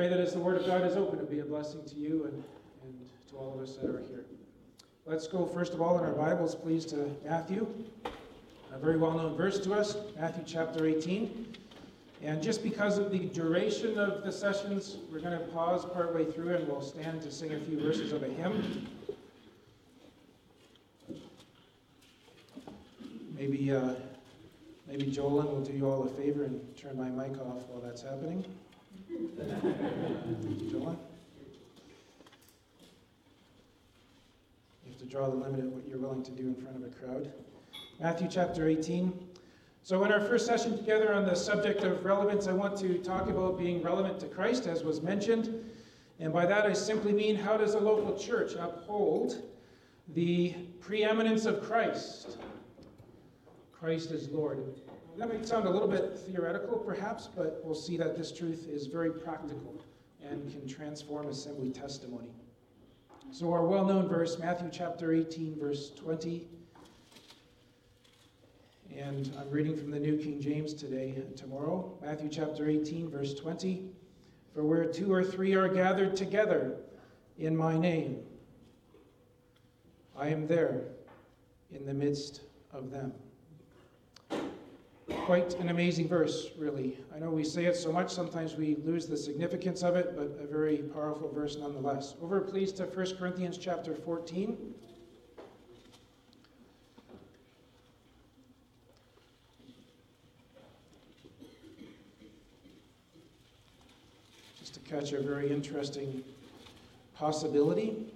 pray that as the Word of God is open, it'll be a blessing to you and to all of us that are here. Let's go, first of all, in our Bibles, please, to Matthew, a very well-known verse to us, Matthew chapter 18. And just because of the duration of the sessions, we're going to pause partway through and we'll stand to sing a few verses of a hymn. Maybe Joellen will do you all a favor and turn my mic off while that's happening. Joellen? You have to draw the limit of what you're willing to do in front of a crowd. Matthew chapter 18. So in our first session together on the subject of relevance, I want to talk about being relevant to Christ, as was mentioned. And by that I simply mean, how does a local church uphold the preeminence of Christ? Christ is Lord. That might sound a little bit theoretical, perhaps, but we'll see that this truth is very practical and can transform assembly testimony. So our well-known verse, Matthew chapter 18, verse 20. And I'm reading from the New King James today and tomorrow. Matthew chapter 18, verse 20. For where two or three are gathered together in my name, I am there in the midst of them. Quite an amazing verse, really. I know we say it so much, sometimes we lose the significance of it, but a very powerful verse nonetheless. Over, please, to 1 Corinthians chapter 14. Just to catch a very interesting possibility.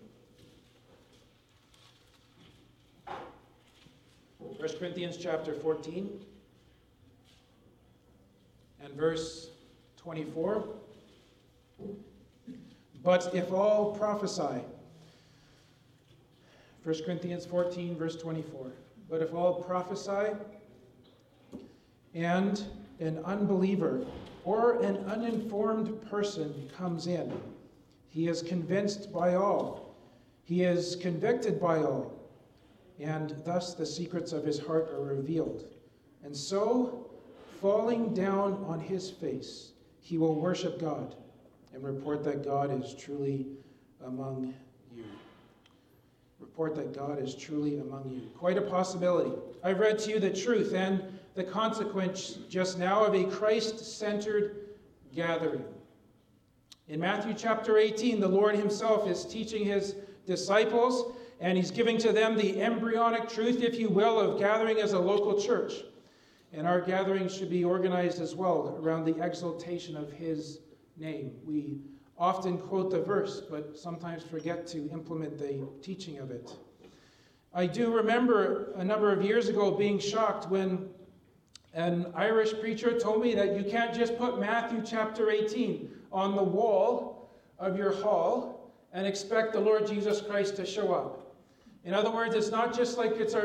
1 Corinthians chapter 14. And verse 24, but if all prophesy, 1 Corinthians 14, verse 24, but if all prophesy and an unbeliever or an uninformed person comes in, he is convinced by all, he is convicted by all, and thus the secrets of his heart are revealed. And so, falling down on his face, he will worship God and report that God is truly among you. Report that God is truly among you. Quite a possibility. I've read to you the truth and the consequence just now of a Christ-centered gathering. In Matthew chapter 18, the Lord himself is teaching his disciples, and he's giving to them the embryonic truth, if you will, of gathering as a local church. And our gatherings should be organized as well around the exaltation of his name. We often quote the verse, but sometimes forget to implement the teaching of it. I do remember a number of years ago being shocked when an Irish preacher told me that you can't just put Matthew chapter 18 on the wall of your hall and expect the Lord Jesus Christ to show up. In other words, it's not just like it's a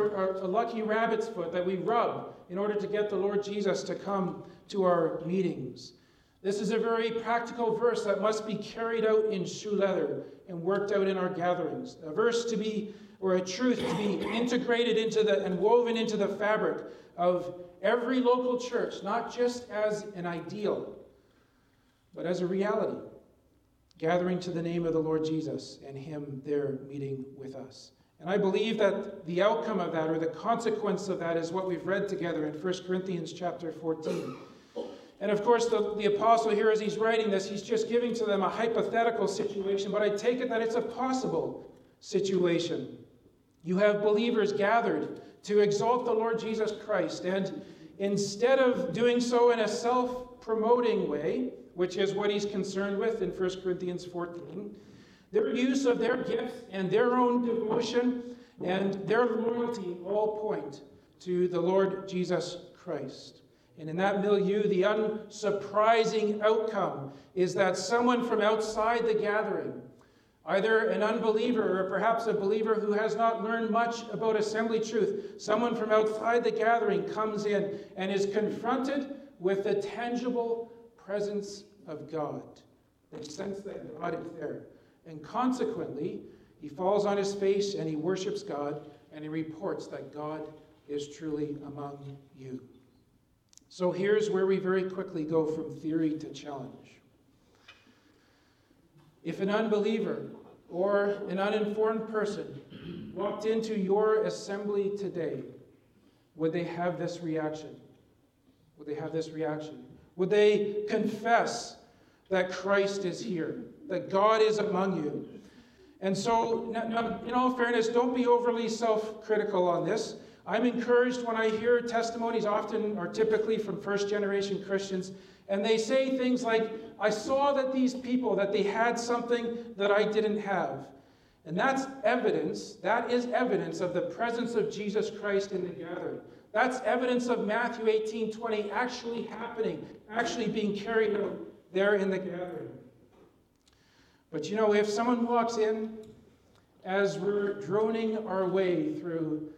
lucky rabbit's foot that we rub in order to get the Lord Jesus to come to our meetings. This is a very practical verse that must be carried out in shoe leather and worked out in our gatherings. A verse to be, or a truth to be integrated into the and woven into the fabric of every local church, not just as an ideal, but as a reality. Gathering to the name of the Lord Jesus and him there meeting with us. And I believe that the outcome of that, or the consequence of that, is what we've read together in 1 Corinthians chapter 14. And of course, the apostle here, as he's writing this, he's just giving to them a hypothetical situation, but I take it that it's a possible situation. You have believers gathered to exalt the Lord Jesus Christ, and instead of doing so in a self-promoting way, which is what he's concerned with in 1 Corinthians 14, their use of their gifts and their own devotion and their loyalty all point to the Lord Jesus Christ. And in that milieu, the unsurprising outcome is that someone from outside the gathering, either an unbeliever or perhaps a believer who has not learned much about assembly truth, someone from outside the gathering comes in and is confronted with the tangible presence of God. They sense that God is there. And consequently, he falls on his face and he worships God and he reports that God is truly among you. So here's where we very quickly go from theory to challenge. If an unbeliever or an uninformed person walked into your assembly today, would they have this reaction? Would they have this reaction? Would they confess that Christ is here, that God is among you? And so, in all fairness, don't be overly self-critical on this. I'm encouraged when I hear testimonies often or typically from first-generation Christians, and they say things like, I saw that these people, that they had something that I didn't have. And that's evidence, that is evidence of the presence of Jesus Christ in the gathering. That's evidence of Matthew 18:20 actually happening, actually being carried out there in the gathering. But you know, if someone walks in as we're droning our way through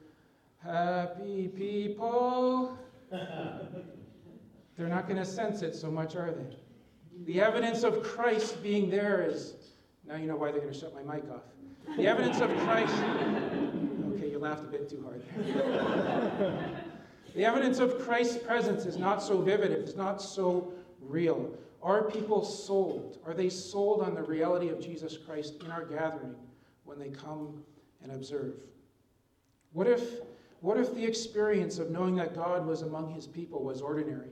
happy people, they're not going to sense it so much, are they? The evidence of Christ being there is, now you know why they're going to shut my mic off. The evidence of Christ, okay, you laughed a bit too hard there. The evidence of Christ's presence is not so vivid, it's not so real. Are people sold? Are they sold on the reality of Jesus Christ in our gathering when they come and observe? What if the experience of knowing that God was among his people was ordinary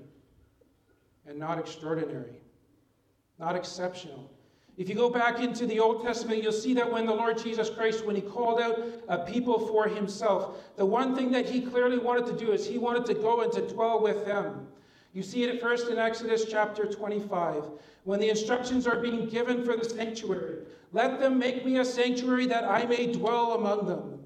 and not extraordinary, not exceptional? If you go back into the Old Testament, you'll see that when the Lord Jesus Christ, when he called out a people for himself, the one thing that he clearly wanted to do is he wanted to go and to dwell with them. You see it first in Exodus chapter 25, when the instructions are being given for the sanctuary. Let them make me a sanctuary that I may dwell among them.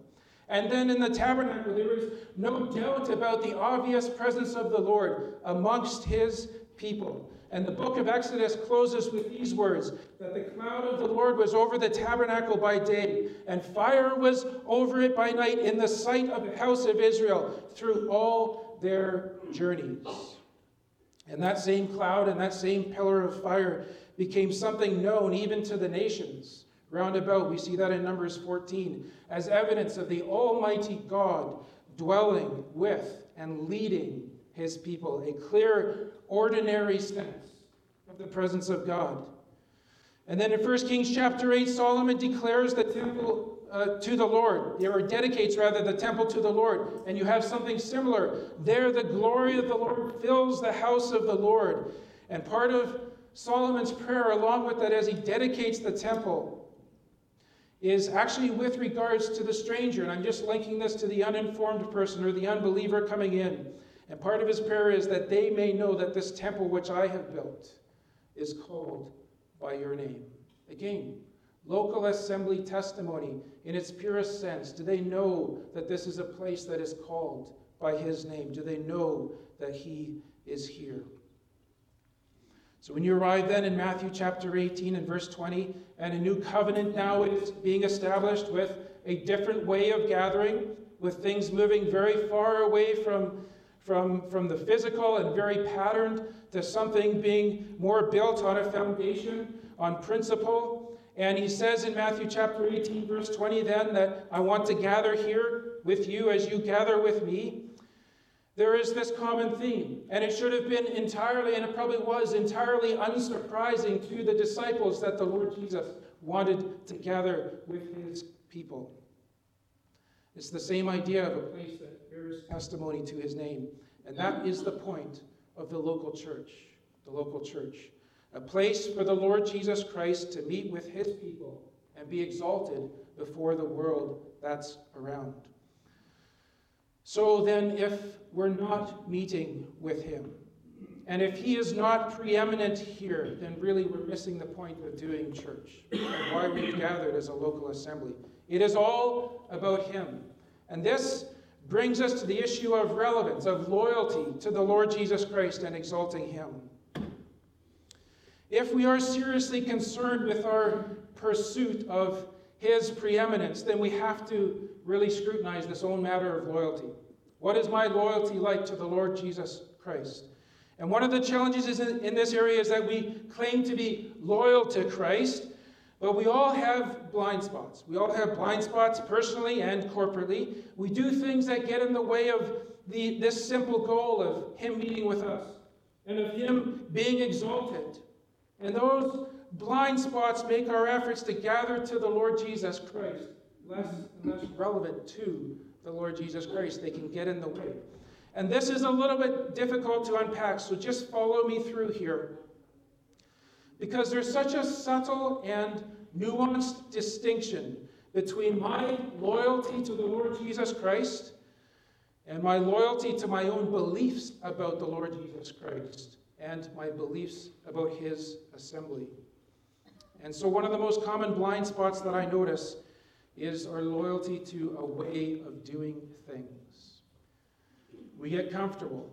And then in the tabernacle, there is no doubt about the obvious presence of the Lord amongst his people. And the book of Exodus closes with these words, that the cloud of the Lord was over the tabernacle by day, and fire was over it by night in the sight of the house of Israel through all their journeys. And that same cloud and that same pillar of fire became something known even to the nations round about. We see that in Numbers 14 as evidence of the Almighty God dwelling with and leading his people. A clear, ordinary sense of the presence of God. And then in 1 Kings chapter 8, Solomon declares the temple to the Lord, or dedicates rather the temple to the Lord, and you have something similar. There the glory of the Lord fills the house of the Lord. And part of Solomon's prayer along with that as he dedicates the temple is actually with regards to the stranger, and I'm just linking this to the uninformed person or the unbeliever coming in. And part of his prayer is that they may know that this temple which I have built is called by your name. Again, local assembly testimony in its purest sense. Do they know that this is a place that is called by his name? Do they know that he is here? So when you arrive then in Matthew chapter 18 and verse 20, and a new covenant now is being established with a different way of gathering, with things moving very far away from the physical and very patterned to something being more built on a foundation, on principle. And he says in Matthew chapter 18, verse 20, then, that I want to gather here with you as you gather with me. There is this common theme, and it should have been entirely, and it probably was entirely unsurprising to the disciples that the Lord Jesus wanted to gather with his people. It's the same idea of a place that bears testimony to his name. And that is the point of the local church, A place for the Lord Jesus Christ to meet with his people and be exalted before the world that's around. So then, if we're not meeting with him, and if he is not preeminent here, then really we're missing the point of doing church, and why we've gathered as a local assembly. It is all about him. And this brings us to the issue of relevance, of loyalty to the Lord Jesus Christ and exalting him. If we are seriously concerned with our pursuit of his preeminence, then we have to really scrutinize this own matter of loyalty. What is my loyalty like to the Lord Jesus Christ? And one of the challenges is in this area is that we claim to be loyal to Christ, but we all have blind spots. We all have blind spots personally and corporately. We do things that get in the way of this simple goal of him meeting with us and of him being exalted. And those blind spots make our efforts to gather to the Lord Jesus Christ less and less relevant to the Lord Jesus Christ. They can get in the way. And this is a little bit difficult to unpack, so just follow me through here. Because there's such a subtle and nuanced distinction between my loyalty to the Lord Jesus Christ and my loyalty to my own beliefs about the Lord Jesus Christ and my beliefs about his assembly. And so one of the most common blind spots that I notice is our loyalty to a way of doing things. We get comfortable.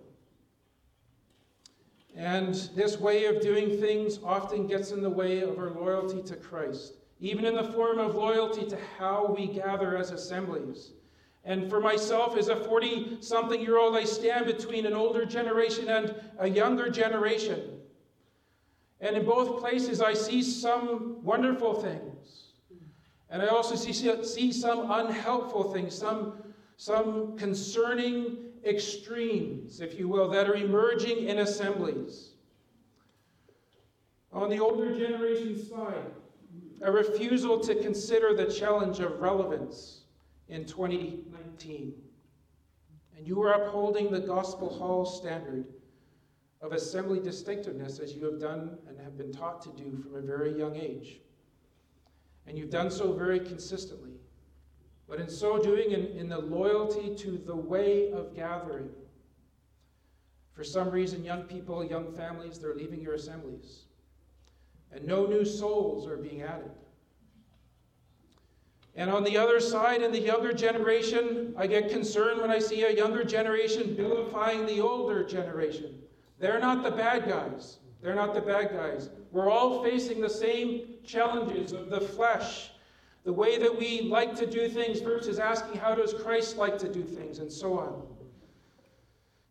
And this way of doing things often gets in the way of our loyalty to Christ, even in the form of loyalty to how we gather as assemblies. And for myself, as a 40-something-year-old, I stand between an older generation and a younger generation. And in both places, I see some wonderful things. And I also see some unhelpful things, some concerning extremes, if you will, that are emerging in assemblies. On the older generation side, a refusal to consider the challenge of relevance in 2019. And you are upholding the Gospel Hall standard of assembly distinctiveness as you have done and have been taught to do from a very young age. And you've done so very consistently. But in so doing, in the loyalty to the way of gathering, for some reason, young people, young families, they're leaving your assemblies. And no new souls are being added. And on the other side, in the younger generation, I get concerned when I see a younger generation vilifying the older generation. They're not the bad guys. They're not the bad guys. We're all facing the same challenges of the flesh. The way that we like to do things versus asking how does Christ like to do things, and so on.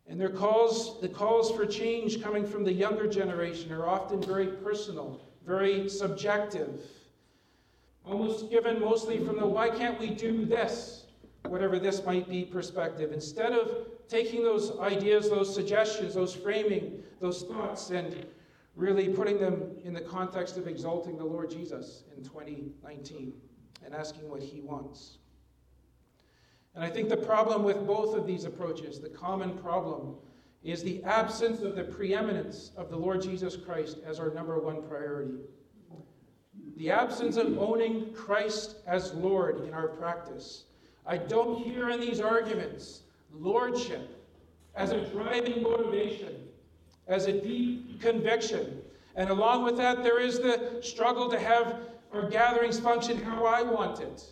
And the calls for change coming from the younger generation are often very personal, very subjective, almost given mostly from the why can't we do this, whatever this might be perspective, instead of taking those ideas, those suggestions, those framing, those thoughts, and really putting them in the context of exalting the Lord Jesus in 2019. And asking what he wants. And I think the problem with both of these approaches, the common problem, is the absence of the preeminence of the Lord Jesus Christ as our number one priority. The absence of owning Christ as Lord in our practice. I don't hear in these arguments lordship as a driving motivation, as a deep conviction. And along with that, there is the struggle to have our gatherings function how I want it,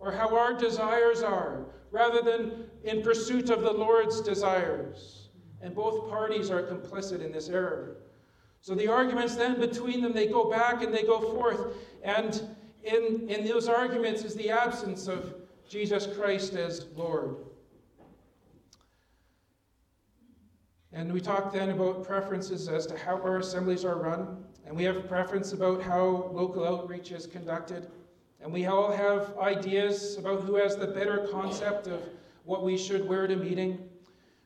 or how our desires are, rather than in pursuit of the Lord's desires. And both parties are complicit in this error. So the arguments then between them, they go back and they go forth. And in those arguments is the absence of Jesus Christ as Lord. And we talk then about preferences as to how our assemblies are run. And we have preference about how local outreach is conducted. And we all have ideas about who has the better concept of what we should wear to meeting,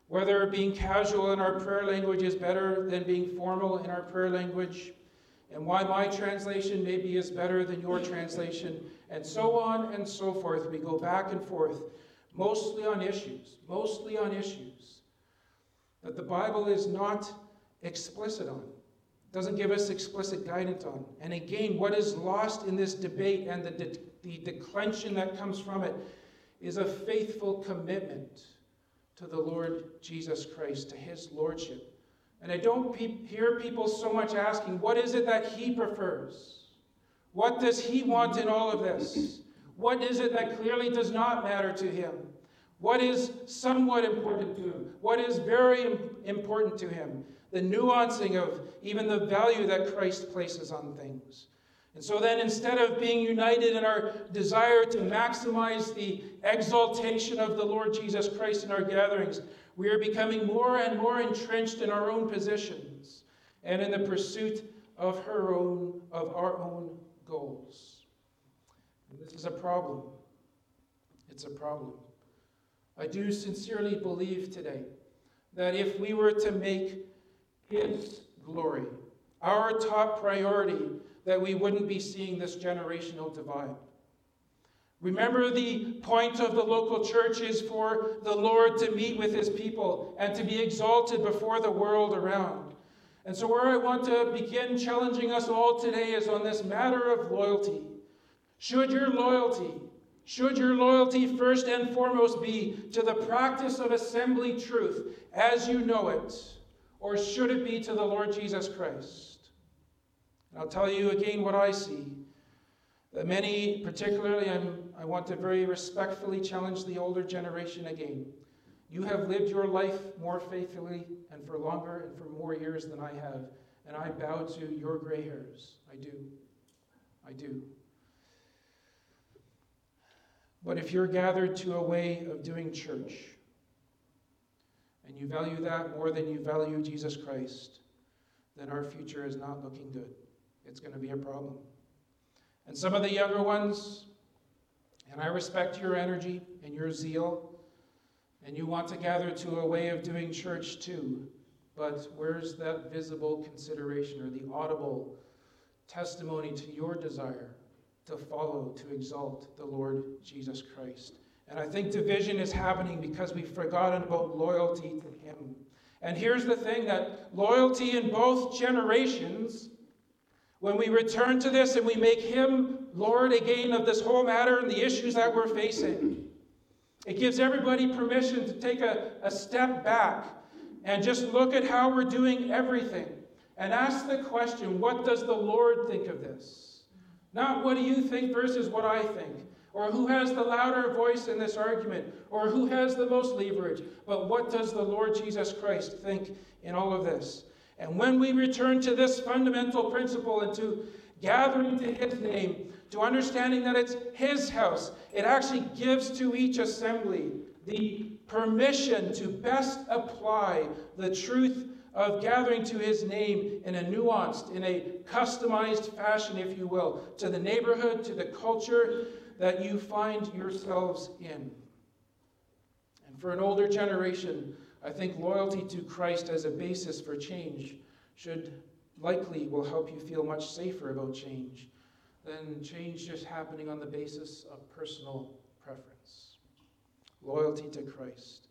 whether being casual in our prayer language is better than being formal in our prayer language, and why my translation maybe is better than your translation, and so on and so forth. We go back and forth, mostly on issues that the Bible is not explicit on. Doesn't give us explicit guidance on. And again, what is lost in this debate and the declension that comes from it is a faithful commitment to the Lord Jesus Christ, to his lordship. And I don't hear people so much asking, what is it that he prefers? What does he want in all of this? What is it that clearly does not matter to him? What is somewhat important to him? What is very important to him? The nuancing of even the value that Christ places on things. And so then instead of being united in our desire to maximize the exaltation of the Lord Jesus Christ in our gatherings, we are becoming more and more entrenched in our own positions and in the pursuit of our own goals. And this is a problem. It's a problem. I do sincerely believe today that if we were to make his glory our top priority, that we wouldn't be seeing this generational divide. Remember, the point of the local church is for the Lord to meet with his people and to be exalted before the world around. And so where I want to begin challenging us all today is on this matter of loyalty. Should your loyalty first and foremost be to the practice of assembly truth as you know it, or should it be to the Lord Jesus Christ? And I'll tell you again what I see. That many, particularly, I want to very respectfully challenge the older generation again. You have lived your life more faithfully and for longer and for more years than I have, and I bow to your gray hairs. I do. But if you're gathered to a way of doing church, and you value that more than you value Jesus Christ, then our future is not looking good. It's going to be a problem. And some of the younger ones, and I respect your energy and your zeal, and you want to gather to a way of doing church too, but where's that visible consideration or the audible testimony to your desire to follow, to exalt the Lord Jesus Christ? And I think division is happening because we've forgotten about loyalty to him. And here's the thing, that loyalty in both generations, when we return to this and we make him Lord again of this whole matter and the issues that we're facing, it gives everybody permission to take a step back and just look at how we're doing everything and ask the question, what does the Lord think of this? Not what do you think versus what I think, or who has the louder voice in this argument, or who has the most leverage, but what does the Lord Jesus Christ think in all of this? And when we return to this fundamental principle and to gathering to his name, to understanding that it's his house, it actually gives to each assembly the permission to best apply the truth of gathering to his name in a nuanced, in a customized fashion, if you will, to the neighborhood, to the culture that you find yourselves in. And for an older generation, I think loyalty to Christ as a basis for change will help you feel much safer about change than change just happening on the basis of personal preference. Loyalty to Christ.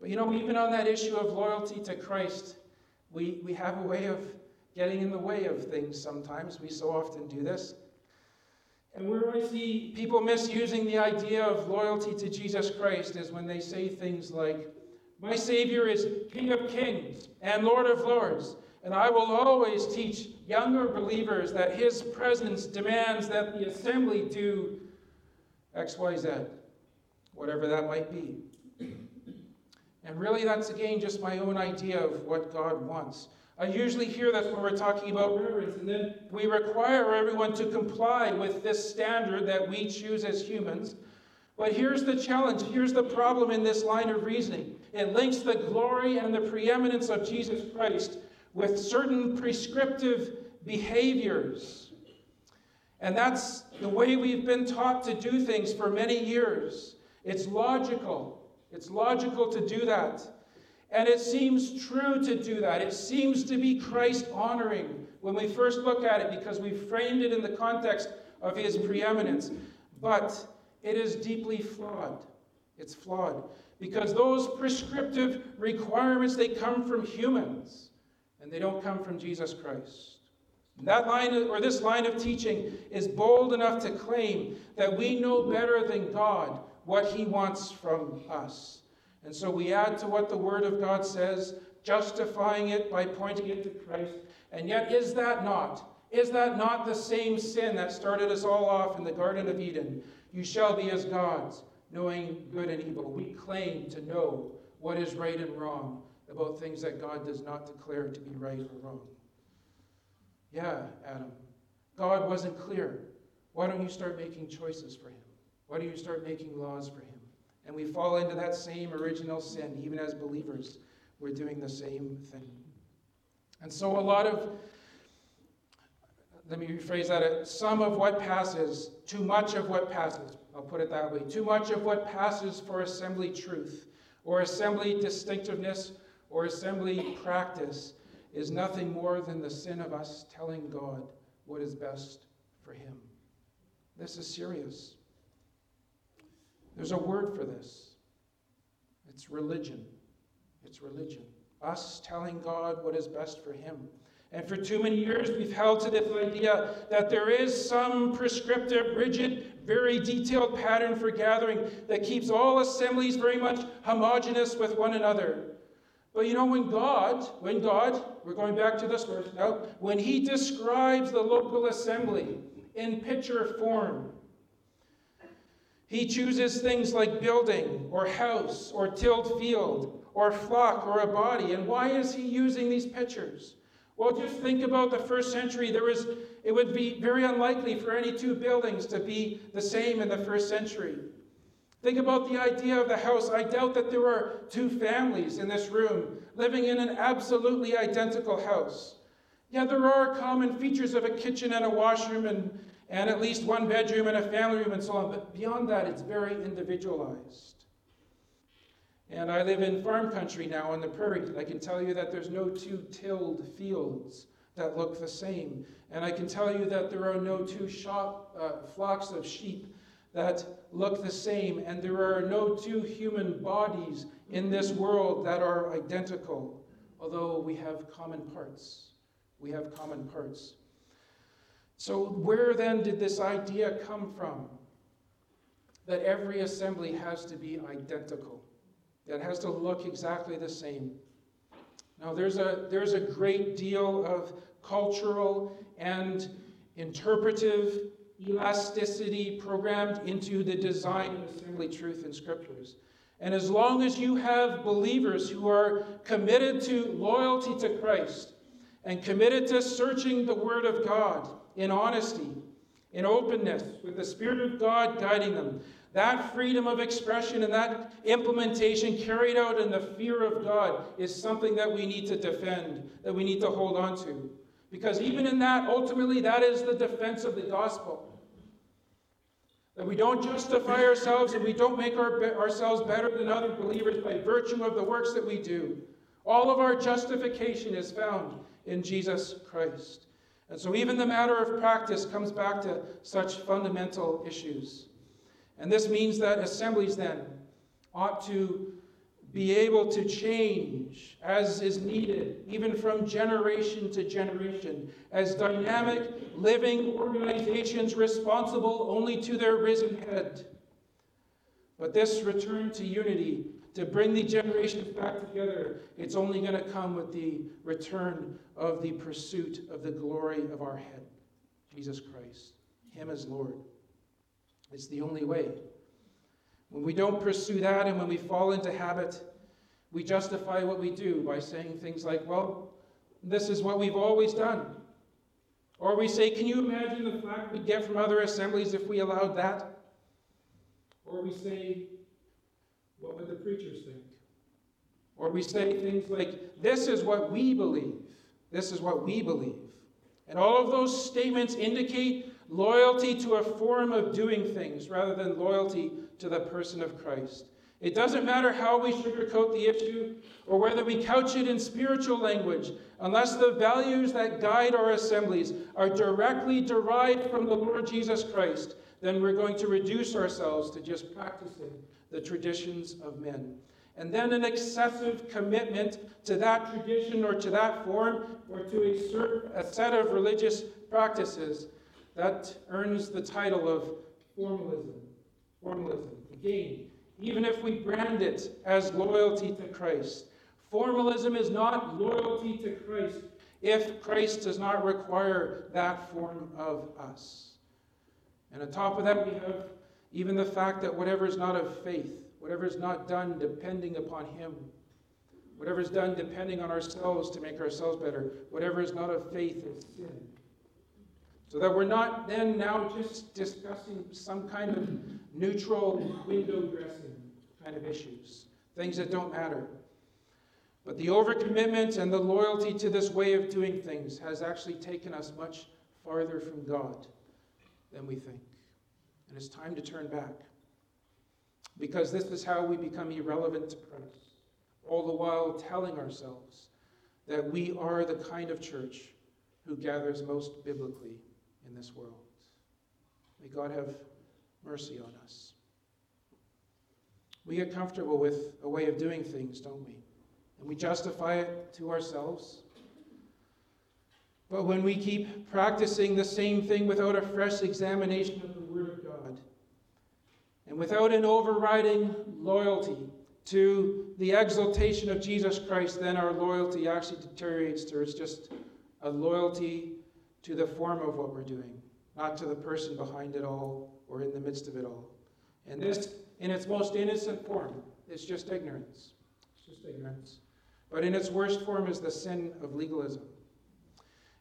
But even on that issue of loyalty to Christ, we have a way of getting in the way of things sometimes. We so often do this. And where I see people misusing the idea of loyalty to Jesus Christ is when they say things like, my Savior is King of Kings and Lord of Lords, and I will always teach younger believers that his presence demands that the assembly do X, Y, Z, whatever that might be. And really, that's again just my own idea of what God wants. I usually hear that when we're talking about reverence, and then we require everyone to comply with this standard that we choose as humans. But here's the challenge, here's the problem in this line of reasoning. It links the glory and the preeminence of Jesus Christ with certain prescriptive behaviors. And that's the way we've been taught to do things for many years. It's logical to do that. And it seems true to do that. It seems to be Christ-honoring when we first look at it, because we've framed it in the context of his preeminence. But it is deeply flawed. It's flawed. Because those prescriptive requirements, they come from humans, and they don't come from Jesus Christ. And this line of teaching is bold enough to claim that we know better than God what he wants from us. And so we add to what the Word of God says, justifying it by pointing it to Christ. And yet, is that not the same sin that started us all off in the Garden of Eden? You shall be as gods, knowing good and evil. We claim to know what is right and wrong about things that God does not declare to be right or wrong. Yeah, Adam, God wasn't clear. Why don't you start making choices for him? Why don't you start making laws for him? And we fall into that same original sin. Even as believers, we're doing the same thing. And so let me rephrase that. Some of what passes, too much of what passes, I'll put it that way. Too much of what passes for assembly truth or assembly distinctiveness or assembly practice is nothing more than the sin of us telling God what is best for him. This is serious. There's a word for this. It's religion. It's religion. Us telling God what is best for him. And for too many years, we've held to this idea that there is some prescriptive, rigid, very detailed pattern for gathering that keeps all assemblies very much homogenous with one another. But you know, when God, we're going back to this verse now, when he describes the local assembly in picture form, he chooses things like building or house or tilled field or flock or a body. And why is he using these pictures? Well, just think about the first century. It would be very unlikely for any two buildings to be the same in the first century. Think about the idea of the house. I doubt that there are two families in this room living in an absolutely identical house. Yeah, there are common features of a kitchen and a washroom and at least one bedroom and a family room and so on. But beyond that, it's very individualized. And I live in farm country now on the prairie. I can tell you that there's no two tilled fields that look the same. And I can tell you that there are no two flocks of sheep that look the same. And there are no two human bodies in this world that are identical, although we have common parts. We have common parts. So where then did this idea come from? That every assembly has to be identical. That has to look exactly the same. Now, there's a great deal of cultural and interpretive elasticity programmed into the design of assembly truth in scriptures. And as long as you have believers who are committed to loyalty to Christ and committed to searching the Word of God in honesty, in openness, with the Spirit of God guiding them, that freedom of expression and that implementation carried out in the fear of God is something that we need to defend, that we need to hold on to. Because even in that, ultimately, that is the defense of the gospel. That we don't justify ourselves and we don't make ourselves better than other believers by virtue of the works that we do. All of our justification is found in Jesus Christ. And so even the matter of practice comes back to such fundamental issues. And this means that assemblies then ought to be able to change as is needed, even from generation to generation, as dynamic, living organizations responsible only to their risen head. But this return to unity, to bring the generations back together, it's only going to come with the return of the pursuit of the glory of our head, Jesus Christ, him as Lord. It's the only way. When we don't pursue that and when we fall into habit, we justify what we do by saying things like, well, this is what we've always done. Or we say, can you imagine the flack we'd get from other assemblies if we allowed that? Or we say, what would the preachers think? Or we say things like, this is what we believe. This is what we believe. And all of those statements indicate loyalty to a form of doing things rather than loyalty to the person of Christ. It doesn't matter how we sugarcoat the issue or whether we couch it in spiritual language, unless the values that guide our assemblies are directly derived from the Lord Jesus Christ, then we're going to reduce ourselves to just practicing the traditions of men. And then an excessive commitment to that tradition or to that form or to a set of religious practices that earns the title of formalism. Formalism, again, even if we brand it as loyalty to Christ, formalism is not loyalty to Christ if Christ does not require that form of us. And on top of that, we have even the fact that whatever is not of faith, whatever is not done depending upon him, whatever is done depending on ourselves to make ourselves better, whatever is not of faith is sin. So that we're not then now just discussing some kind of neutral window dressing kind of issues, things that don't matter. But the overcommitment and the loyalty to this way of doing things has actually taken us much farther from God than we think. And it's time to turn back. Because this is how we become irrelevant to Christ, all the while telling ourselves that we are the kind of church who gathers most biblically. this world. May God have mercy on us. We get comfortable with a way of doing things, don't we? And we justify it to ourselves. But when we keep practicing the same thing without a fresh examination of the Word of God, and without an overriding loyalty to the exaltation of Jesus Christ, then our loyalty actually deteriorates to it's just a loyalty to the form of what we're doing, not to the person behind it all or in the midst of it all. And this, in its most innocent form, is just ignorance. It's just ignorance. But in its worst form is the sin of legalism.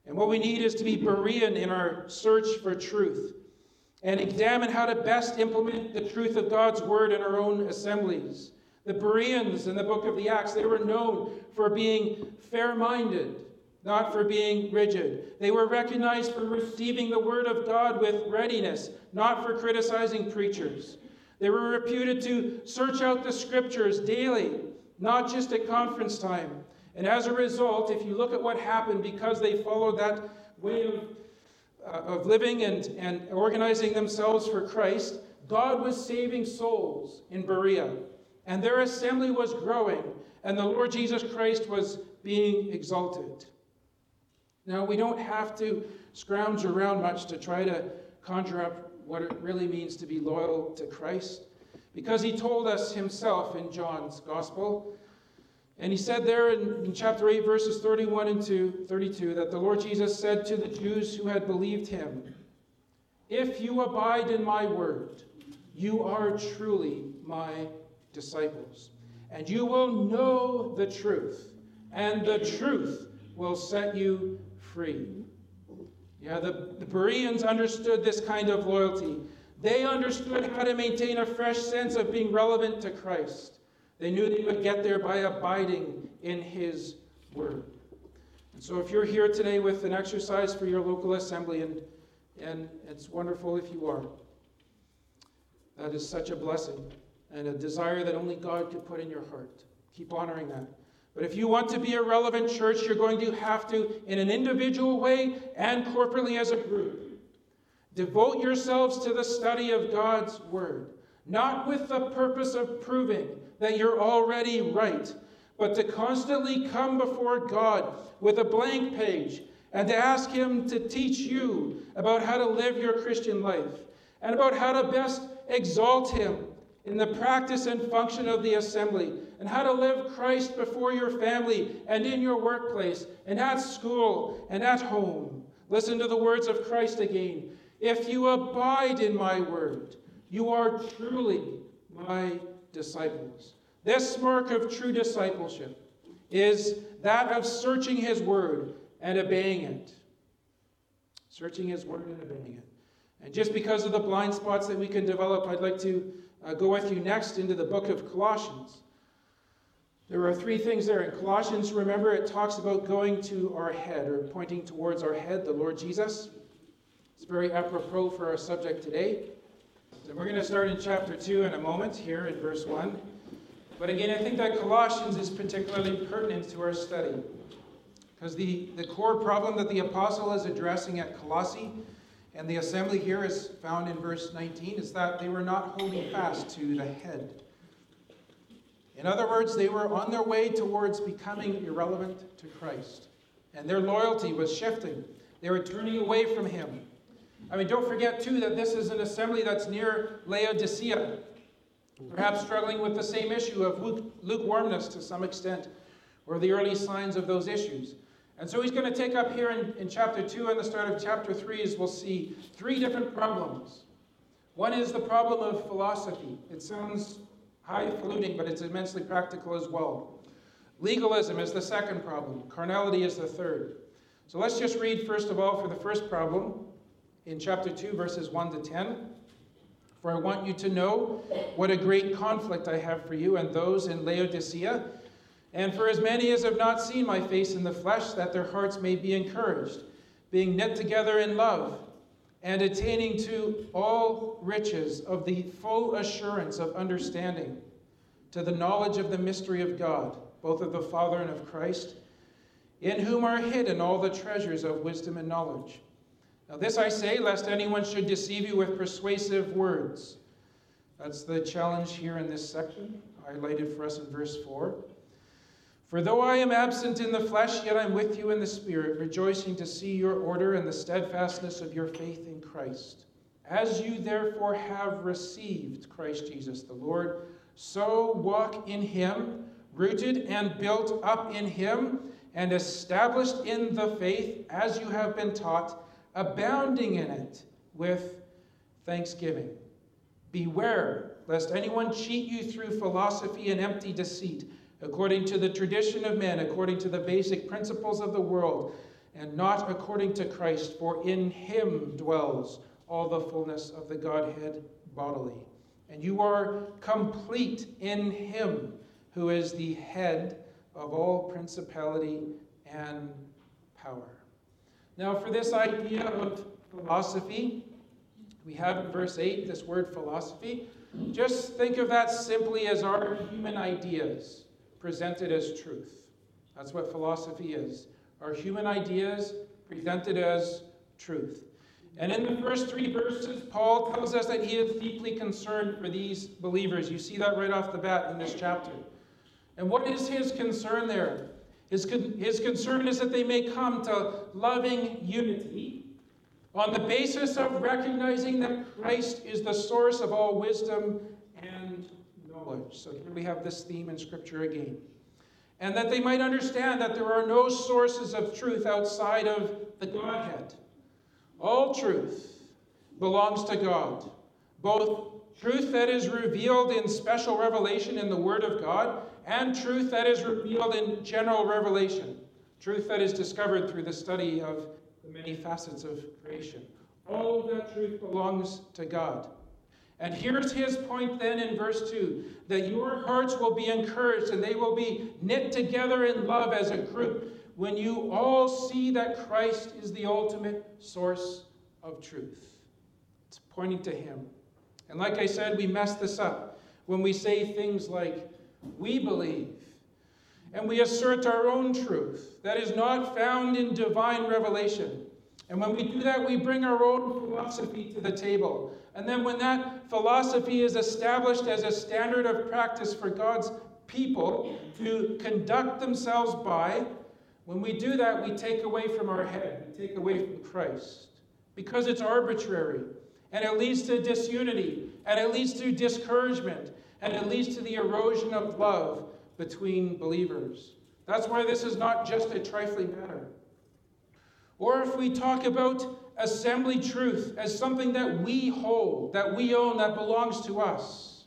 And what we need is to be Berean in our search for truth and examine how to best implement the truth of God's word in our own assemblies. The Bereans in the book of the Acts, they were known for being fair-minded, not for being rigid. They were recognized for receiving the word of God with readiness, not for criticizing preachers. They were reputed to search out the scriptures daily, not just at conference time. And as a result, if you look at what happened because they followed that way of living and organizing themselves for Christ, God was saving souls in Berea. And their assembly was growing, and the Lord Jesus Christ was being exalted. Now, we don't have to scrounge around much to try to conjure up what it really means to be loyal to Christ, because he told us himself in John's Gospel. And he said there in chapter 8, verses 31 and 32, that the Lord Jesus said to the Jews who had believed him, "If you abide in my word, you are truly my disciples, and you will know the truth, and the truth will set you free." Yeah, the Bereans understood this kind of loyalty. They understood how to maintain a fresh sense of being relevant to Christ. They knew they would get there by abiding in his word. And so if you're here today with an exercise for your local assembly, and it's wonderful if you are, that is such a blessing and a desire that only God could put in your heart. Keep honoring that. But if you want to be a relevant church, you're going to have to, in an individual way and corporately as a group, devote yourselves to the study of God's word, not with the purpose of proving that you're already right, but to constantly come before God with a blank page and to ask him to teach you about how to live your Christian life and about how to best exalt him in the practice and function of the assembly, and how to live Christ before your family and in your workplace and at school and at home. Listen to the words of Christ again. "If you abide in my word, you are truly my disciples." This mark of true discipleship is that of searching his word and obeying it. Searching his word and obeying it. And just because of the blind spots that we can develop, I'd like to go with you next into the book of Colossians. There are three things there. In Colossians, remember, it talks about going to our head or pointing towards our head, the Lord Jesus. It's very apropos for our subject today. So we're going to start in chapter 2 in a moment here in verse 1. But again, I think that Colossians is particularly pertinent to our study, because the core problem that the apostle is addressing at Colossae and the assembly here is found in verse 19, is that they were not holding fast to the head. In other words, they were on their way towards becoming irrelevant to Christ, and their loyalty was shifting. They were turning away from him. I mean, don't forget, too, that this is an assembly that's near Laodicea, perhaps struggling with the same issue of lukewarmness to some extent, or the early signs of those issues. And so he's going to take up here in chapter 2 and the start of chapter 3, as we'll see, three different problems. One is the problem of philosophy. It sounds highfalutin, but it's immensely practical as well. Legalism is the second problem. Carnality is the third. So let's just read, first of all, for the first problem in chapter 2, verses 1 to 10. "For I want you to know what a great conflict I have for you and those in Laodicea, and for as many as have not seen my face in the flesh, that their hearts may be encouraged, being knit together in love, and attaining to all riches of the full assurance of understanding, to the knowledge of the mystery of God, both of the Father and of Christ, in whom are hidden all the treasures of wisdom and knowledge. Now this I say, lest anyone should deceive you with persuasive words. That's the challenge here in this section, highlighted for us in verse 4. For though I am absent in the flesh, yet I am with you in the Spirit, rejoicing to see your order and the steadfastness of your faith in Christ. As you therefore have received Christ Jesus the Lord, so walk in him, rooted and built up in him, and established in the faith as you have been taught, abounding in it with thanksgiving. Beware, lest anyone cheat you through philosophy and empty deceit, according to the tradition of men, according to the basic principles of the world, and not according to Christ, for in him dwells all the fullness of the Godhead bodily. And you are complete in him who is the head of all principality and power. Now for this idea of philosophy, we have in verse 8 this word philosophy. Just think of that simply as our human ideas presented as truth. That's what philosophy is. Our human ideas presented as truth. And in the first three verses, Paul tells us that he is deeply concerned for these believers. You see that right off the bat in this chapter. And what is his concern there? His concern is that they may come to loving unity on the basis of recognizing that Christ is the source of all wisdom and knowledge. So here we have this theme in Scripture again. And that they might understand that there are no sources of truth outside of the Godhead. All truth belongs to God. Both truth that is revealed in special revelation in the Word of God and truth that is revealed in general revelation. Truth that is discovered through the study of the many facets of creation. All of that truth belongs to God. And here's his point then in verse 2, that your hearts will be encouraged and they will be knit together in love as a group when you all see that Christ is the ultimate source of truth. It's pointing to him. And like I said, we mess this up when we say things like, we believe, and we assert our own truth that is not found in divine revelation. And when we do that, we bring our own philosophy to the table. And then when that philosophy is established as a standard of practice for God's people to conduct themselves by, when we do that, we take away from our head, we take away from Christ, because it's arbitrary. And it leads to disunity, and it leads to discouragement, and it leads to the erosion of love between believers. That's why this is not just a trifling matter. Or if we talk about assembly truth as something that we hold, that we own, that belongs to us,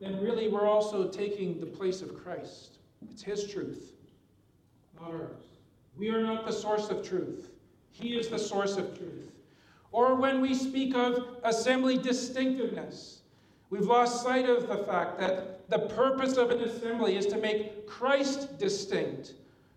then really we're also taking the place of Christ. It's his truth, not ours. We are not the source of truth. He is the source of truth. Or when we speak of assembly distinctiveness, we've lost sight of the fact that the purpose of an assembly is to make Christ distinct,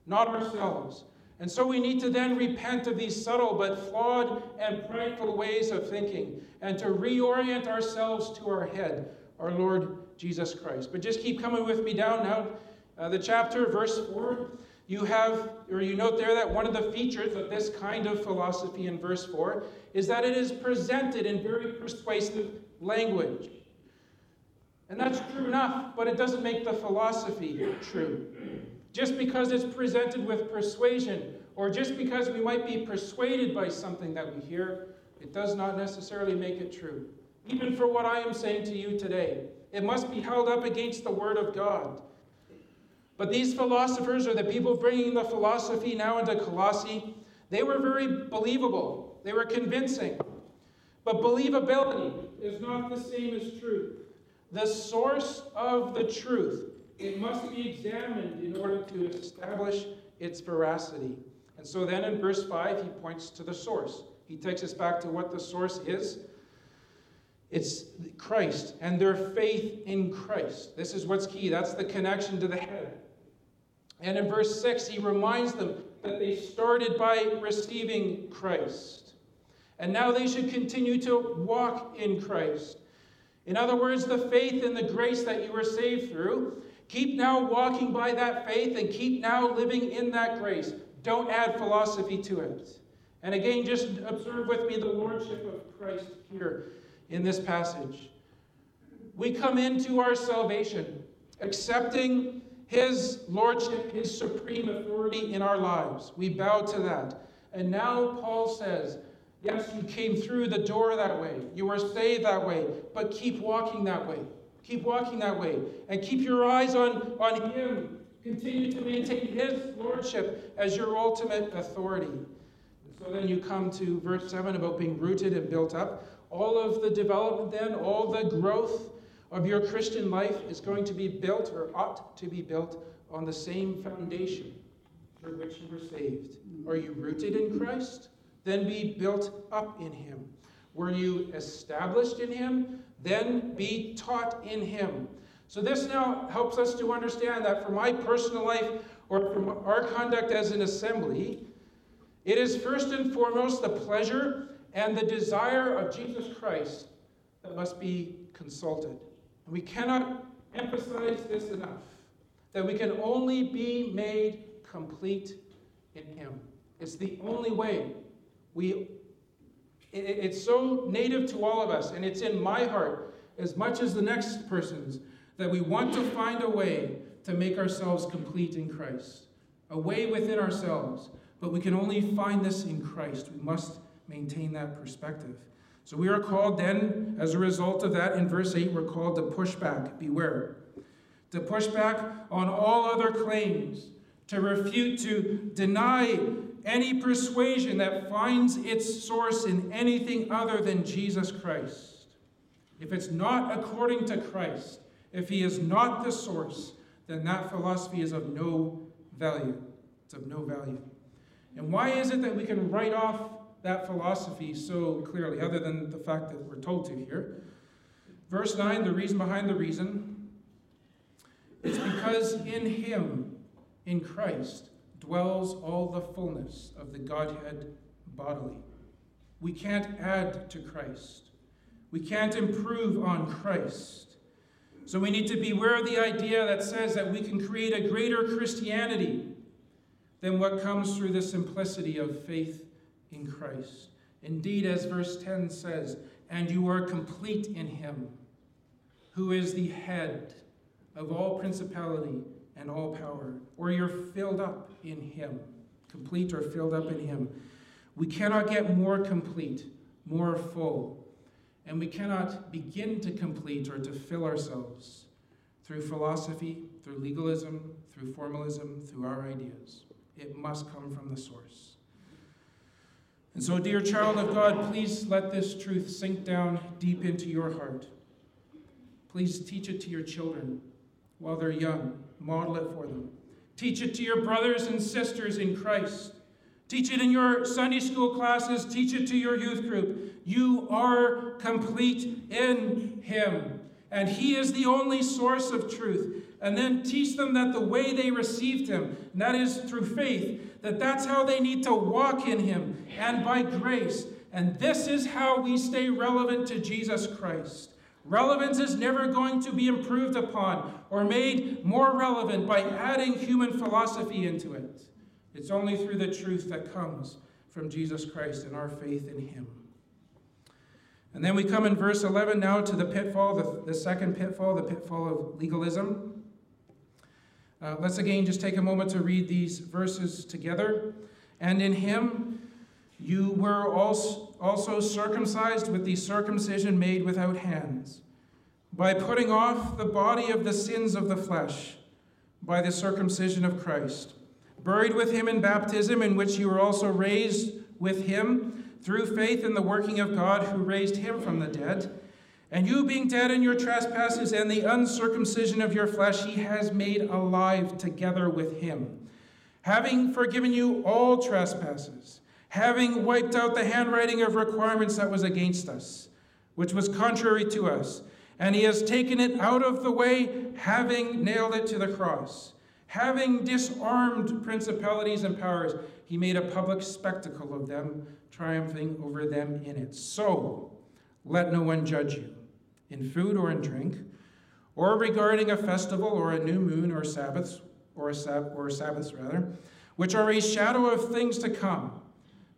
not ourselves. And so we need to then repent of these subtle but flawed and prideful ways of thinking and to reorient ourselves to our head, our Lord Jesus Christ. But just keep coming with me down now. The chapter, verse 4, you note there that one of the features of this kind of philosophy in verse 4 is that it is presented in very persuasive language. And that's true enough, but it doesn't make the philosophy true. Just because it's presented with persuasion, or just because we might be persuaded by something that we hear, it does not necessarily make it true. Even for what I am saying to you today, it must be held up against the Word of God. But these philosophers, or the people bringing the philosophy now into Colossae, they were very believable. They were convincing. But believability is not the same as truth. The source of the truth, it must be examined in order to establish its veracity. And so then in verse 5, he points to the source. He takes us back to what the source is. It's Christ and their faith in Christ. This is what's key. That's the connection to the head. And in verse 6, he reminds them that they started by receiving Christ. And now they should continue to walk in Christ. In other words, the faith and the grace that you were saved through, keep now walking by that faith and keep now living in that grace. Don't add philosophy to it. And again, just observe with me the lordship of Christ here in this passage. We come into our salvation accepting his lordship, his supreme authority in our lives. We bow to that. And now Paul says, yes, you came through the door that way. You were saved that way, but keep walking that way. Keep walking that way. And keep your eyes on him. Continue to maintain his lordship as your ultimate authority. So then you come to verse 7 about being rooted and built up. All of the development then, all the growth of your Christian life is going to be built or ought to be built on the same foundation for which you were saved. Are you rooted in Christ? Then be built up in him. Were you established in him? Then be taught in him. So this now helps us to understand that for my personal life or from our conduct as an assembly, it is first and foremost the pleasure and the desire of Jesus Christ that must be consulted. And we cannot emphasize this enough, that we can only be made complete in him. It's the only way. It's so native to all of us, and it's in my heart as much as the next person's, that we want to find a way to make ourselves complete in Christ, a way within ourselves. But we can only find this in Christ. We must maintain that perspective. So we are called then, as a result of that, in verse 8, we're called to push back. Beware. To push back on all other claims, to refute, to deny any persuasion that finds its source in anything other than Jesus Christ. If it's not according to Christ, if he is not the source, then that philosophy is of no value. It's of no value. And why is it that we can write off that philosophy so clearly, other than the fact that we're told to here? Verse 9, the reason behind the reason, it's because in him, in Christ, dwells all the fullness of the Godhead bodily. We can't add to Christ. We can't improve on Christ. So we need to beware of the idea that says that we can create a greater Christianity than what comes through the simplicity of faith in Christ. Indeed, as verse 10 says, and you are complete in him, who is the head of all principality and all power, or you're filled up in him, complete or filled up in him. We cannot get more complete, more full, and we cannot begin to complete or to fill ourselves through philosophy, through legalism, through formalism, through our ideas. It must come from the source. And so, dear child of God, please let this truth sink down deep into your heart. Please teach it to your children while they're young. Model it for them. Teach it to your brothers and sisters in Christ. Teach it in your Sunday school classes. Teach it to your youth group. You are complete in him, and he is the only source of truth. And then teach them that the way they received him, and that is through faith, that that's how they need to walk in him, and by grace. And this is how we stay relevant to Jesus Christ. Relevance is never going to be improved upon or made more relevant by adding human philosophy into it. It's only through the truth that comes from Jesus Christ and our faith in him. And then we come in verse 11 now to the pitfall, the second pitfall, the pitfall of legalism. Let's again just take a moment to read these verses together. And in him you were also circumcised with the circumcision made without hands, by putting off the body of the sins of the flesh, by the circumcision of Christ, buried with him in baptism, in which you were also raised with him through faith in the working of God who raised him from the dead. And you being dead in your trespasses and the uncircumcision of your flesh, he has made alive together with him, having forgiven you all trespasses, having wiped out the handwriting of requirements that was against us, which was contrary to us. And he has taken it out of the way, having nailed it to the cross. Having disarmed principalities and powers, he made a public spectacle of them, triumphing over them in it. So let no one judge you in food or in drink, or regarding a festival or a new moon or Sabbaths, which are a shadow of things to come,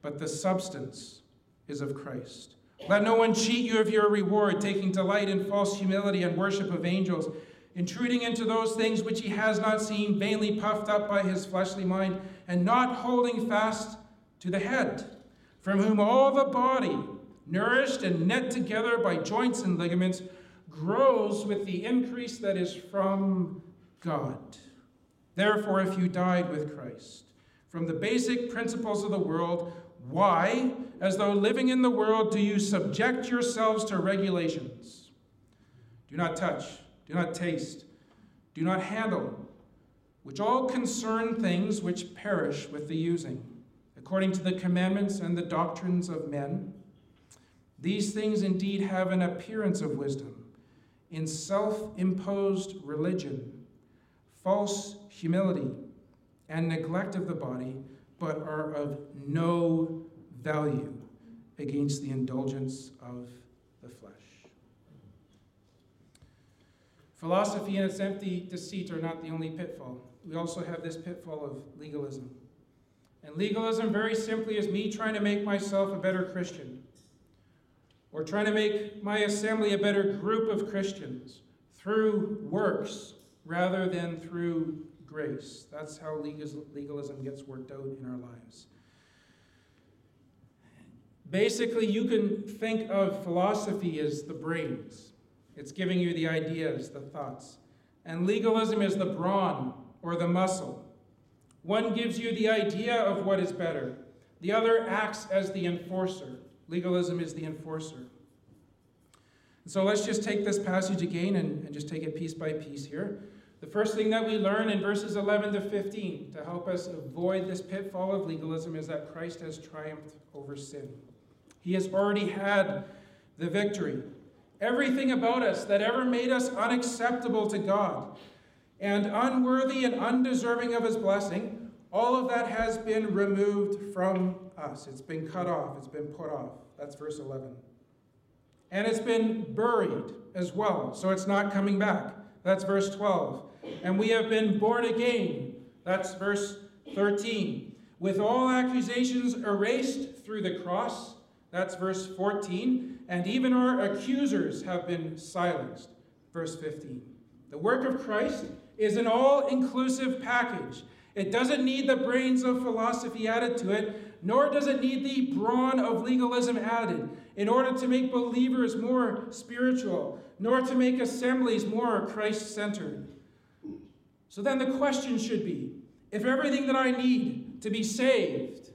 but the substance is of Christ. Let no one cheat you of your reward, taking delight in false humility and worship of angels, intruding into those things which he has not seen, vainly puffed up by his fleshly mind, and not holding fast to the head, from whom all the body, nourished and knit together by joints and ligaments, grows with the increase that is from God. Therefore, if you died with Christ from the basic principles of the world, why, as though living in the world, do you subject yourselves to regulations? Do not touch, do not taste, do not handle, which all concern things which perish with the using, according to the commandments and the doctrines of men. These things indeed have an appearance of wisdom in self-imposed religion, false humility, and neglect of the body, but are of no value against the indulgence of the flesh. Philosophy and its empty deceit are not the only pitfall. We also have this pitfall of legalism. And legalism, very simply, is me trying to make myself a better Christian, or trying to make my assembly a better group of Christians through works rather than through grace. That's how legalism gets worked out in our lives. Basically, you can think of philosophy as the brains. It's giving you the ideas, the thoughts. And legalism is the brawn or the muscle. One gives you the idea of what is better. The other acts as the enforcer. Legalism is the enforcer. So let's just take this passage again and just take it piece by piece here. The first thing that we learn in verses 11 to 15 to help us avoid this pitfall of legalism is that Christ has triumphed over sin. He has already had the victory. Everything about us that ever made us unacceptable to God and unworthy and undeserving of his blessing, all of that has been removed from us. It's been cut off. It's been put off. That's verse 11. And it's been buried as well, so it's not coming back. That's verse 12. And we have been born again. That's verse 13. With all accusations erased through the cross. That's verse 14. And even our accusers have been silenced. Verse 15. The work of Christ is an all-inclusive package. It doesn't need the brains of philosophy added to it, nor does it need the brawn of legalism added in order to make believers more spiritual, nor to make assemblies more Christ-centered. So then the question should be, if everything that I need to be saved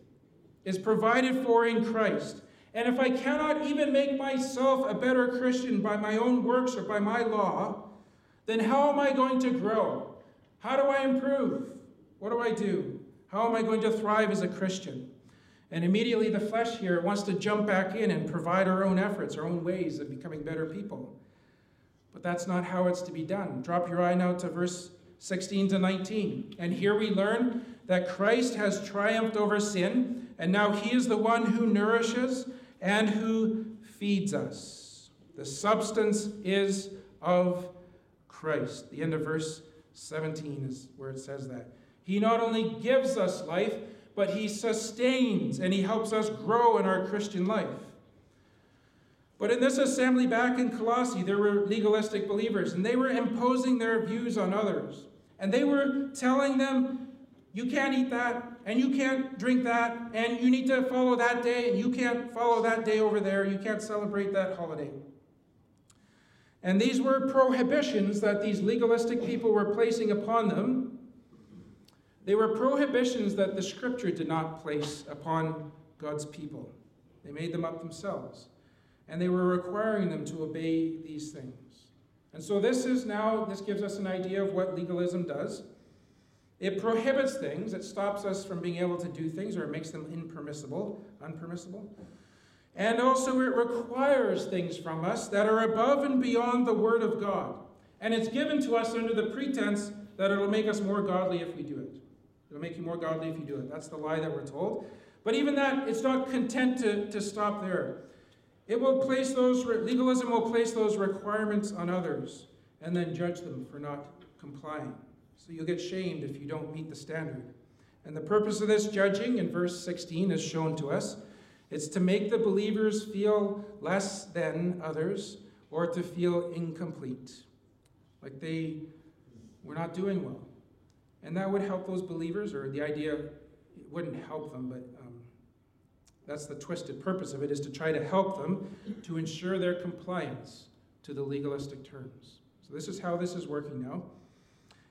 is provided for in Christ, and if I cannot even make myself a better Christian by my own works or by my law, then how am I going to grow? How do I improve? What do I do? How am I going to thrive as a Christian? And immediately the flesh here wants to jump back in and provide our own efforts, our own ways of becoming better people. But that's not how it's to be done. Drop your eye now to verse 16 to 19. And here we learn that Christ has triumphed over sin, and now he is the one who nourishes and who feeds us. The substance is of Christ. The end of verse 17 is where it says that. He not only gives us life, but he sustains and he helps us grow in our Christian life. But in this assembly back in Colossae, there were legalistic believers, and they were imposing their views on others. And they were telling them, you can't eat that, and you can't drink that, and you need to follow that day, and you can't follow that day over there, you can't celebrate that holiday. And these were prohibitions that these legalistic people were placing upon them. They were prohibitions that the Scripture did not place upon God's people. They made them up themselves. And they were requiring them to obey these things. And so this gives us an idea of what legalism does. It prohibits things. It stops us from being able to do things, or it makes them unpermissible. And also it requires things from us that are above and beyond the Word of God. And it's given to us under the pretense that it'll make us more godly if we do it. It'll make you more godly if you do it. That's the lie that we're told. But even that, it's not content to stop there. Legalism will place those requirements on others and then judge them for not complying. So you'll get shamed if you don't meet the standard. And the purpose of this judging in verse 16 is shown to us. It's to make the believers feel less than others or to feel incomplete, like they were not doing well. And that would help those believers, or the idea, it wouldn't help them, but that's the twisted purpose of it, is to try to help them to ensure their compliance to the legalistic terms. So this is how this is working now.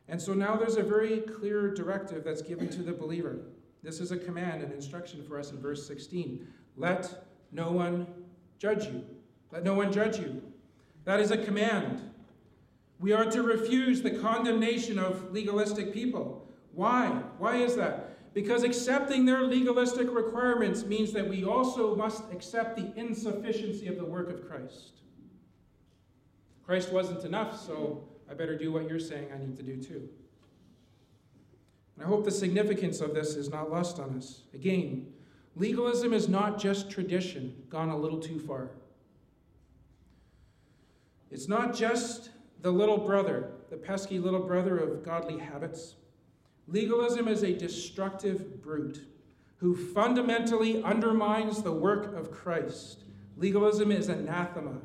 And so now there's a very clear directive that's given to the believer. This is a command and instruction for us in verse 16. Let no one judge you. Let no one judge you. That is a command. We are to refuse the condemnation of legalistic people. Why? Why is that? Because accepting their legalistic requirements means that we also must accept the insufficiency of the work of Christ. Christ wasn't enough, so I better do what you're saying I need to do too. And I hope the significance of this is not lost on us. Again, legalism is not just tradition gone a little too far. It's not just the little brother, the pesky little brother of godly habits. Legalism is a destructive brute who fundamentally undermines the work of Christ. Legalism is anathema.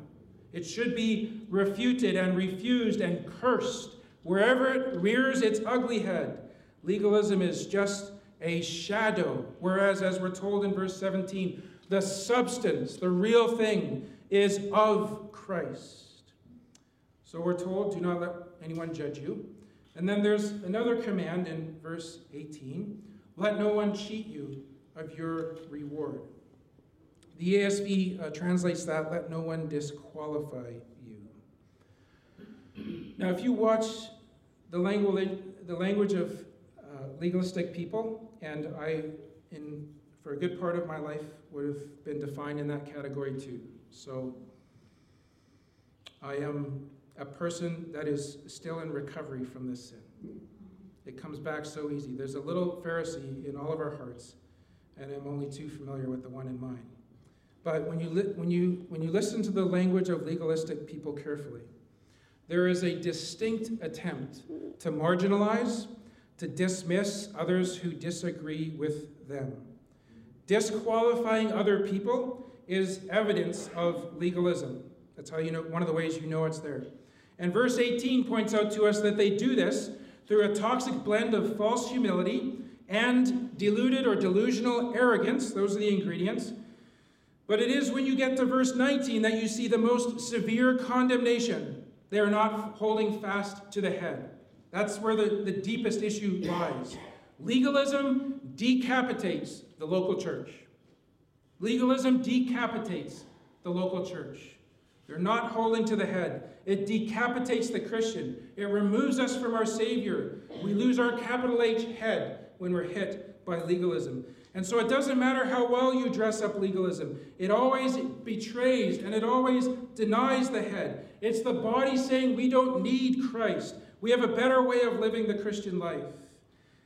It should be refuted and refused and cursed wherever it rears its ugly head. Legalism is just a shadow, whereas, as we're told in verse 17, the substance, the real thing, is of Christ. So we're told, do not let anyone judge you. And then there's another command in verse 18. Let no one cheat you of your reward. The ASV translates that, let no one disqualify you. Now, if you watch the language of legalistic people, and for a good part of my life, would have been defined in that category too. So I am a person that is still in recovery from this sin. It comes back so easy. There's a little Pharisee in all of our hearts, and I'm only too familiar with the one in mine. But when you listen to the language of legalistic people carefully, there is a distinct attempt to marginalize, to dismiss others who disagree with them. Disqualifying other people is evidence of legalism. That's how you know, one of the ways you know it's there. And verse 18 points out to us that they do this through a toxic blend of false humility and deluded or delusional arrogance. Those are the ingredients. But it is when you get to verse 19 that you see the most severe condemnation. They are not holding fast to the head. That's where the deepest issue lies. Legalism decapitates the local church. Legalism decapitates the local church. They're not holding to the head. It decapitates the Christian. It removes us from our Savior. We lose our capital H head when we're hit by legalism. And so it doesn't matter how well you dress up legalism. It always betrays and it always denies the head. It's the body saying we don't need Christ. We have a better way of living the Christian life.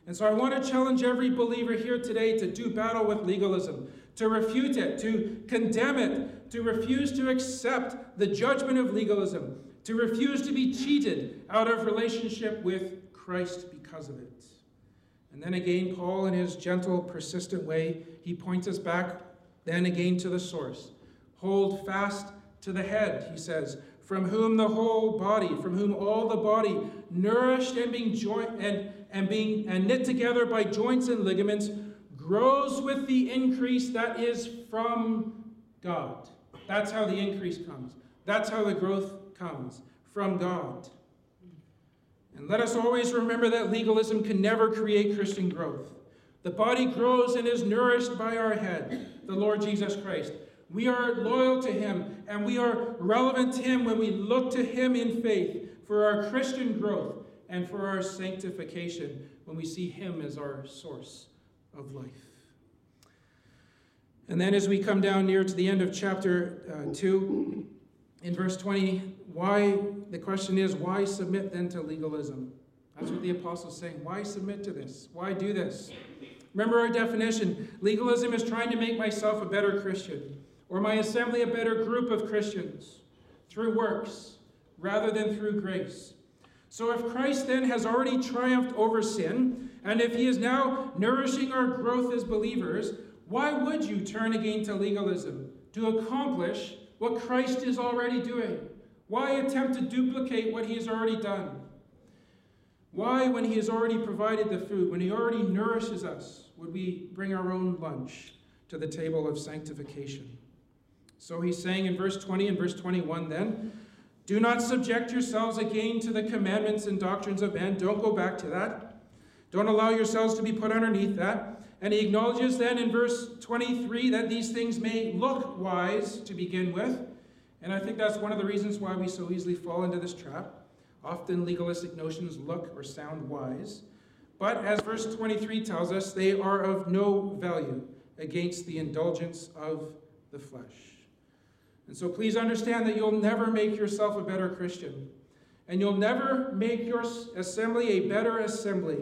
And so I want to challenge every believer here today to do battle with legalism, to refute it, to condemn it, to refuse to accept the judgment of legalism, to refuse to be cheated out of relationship with Christ because of it. And then again, Paul, in his gentle, persistent way, he points us back then again to the source. Hold fast to the head, he says, from whom the whole body, from whom all the body, nourished and being joined and knit together by joints and ligaments, grows with the increase that is from God. That's how the increase comes. That's how the growth comes, from God. And let us always remember that legalism can never create Christian growth. The body grows and is nourished by our head, the Lord Jesus Christ. We are loyal to him, and we are relevant to him when we look to him in faith for our Christian growth and for our sanctification, when we see him as our source of life. And then as we come down near to the end of chapter 2, in verse 20, the question is, why submit then to legalism? That's what the apostle's saying. Why submit to this? Why do this? Remember our definition. Legalism is trying to make myself a better Christian, or my assembly a better group of Christians, through works rather than through grace. So if Christ then has already triumphed over sin, And if he is now nourishing our growth as believers, why would you turn again to legalism to accomplish what Christ is already doing? Why attempt to duplicate what he has already done? Why, when he has already provided the food, when he already nourishes us, would we bring our own lunch to the table of sanctification? So he's saying in verse 20 and verse 21 then, do not subject yourselves again to the commandments and doctrines of men. Don't go back to that. Don't allow yourselves to be put underneath that. And he acknowledges then in verse 23 that these things may look wise to begin with. And I think that's one of the reasons why we so easily fall into this trap. Often legalistic notions look or sound wise, but as verse 23 tells us, they are of no value against the indulgence of the flesh. And so please understand that you'll never make yourself a better Christian, and you'll never make your assembly a better assembly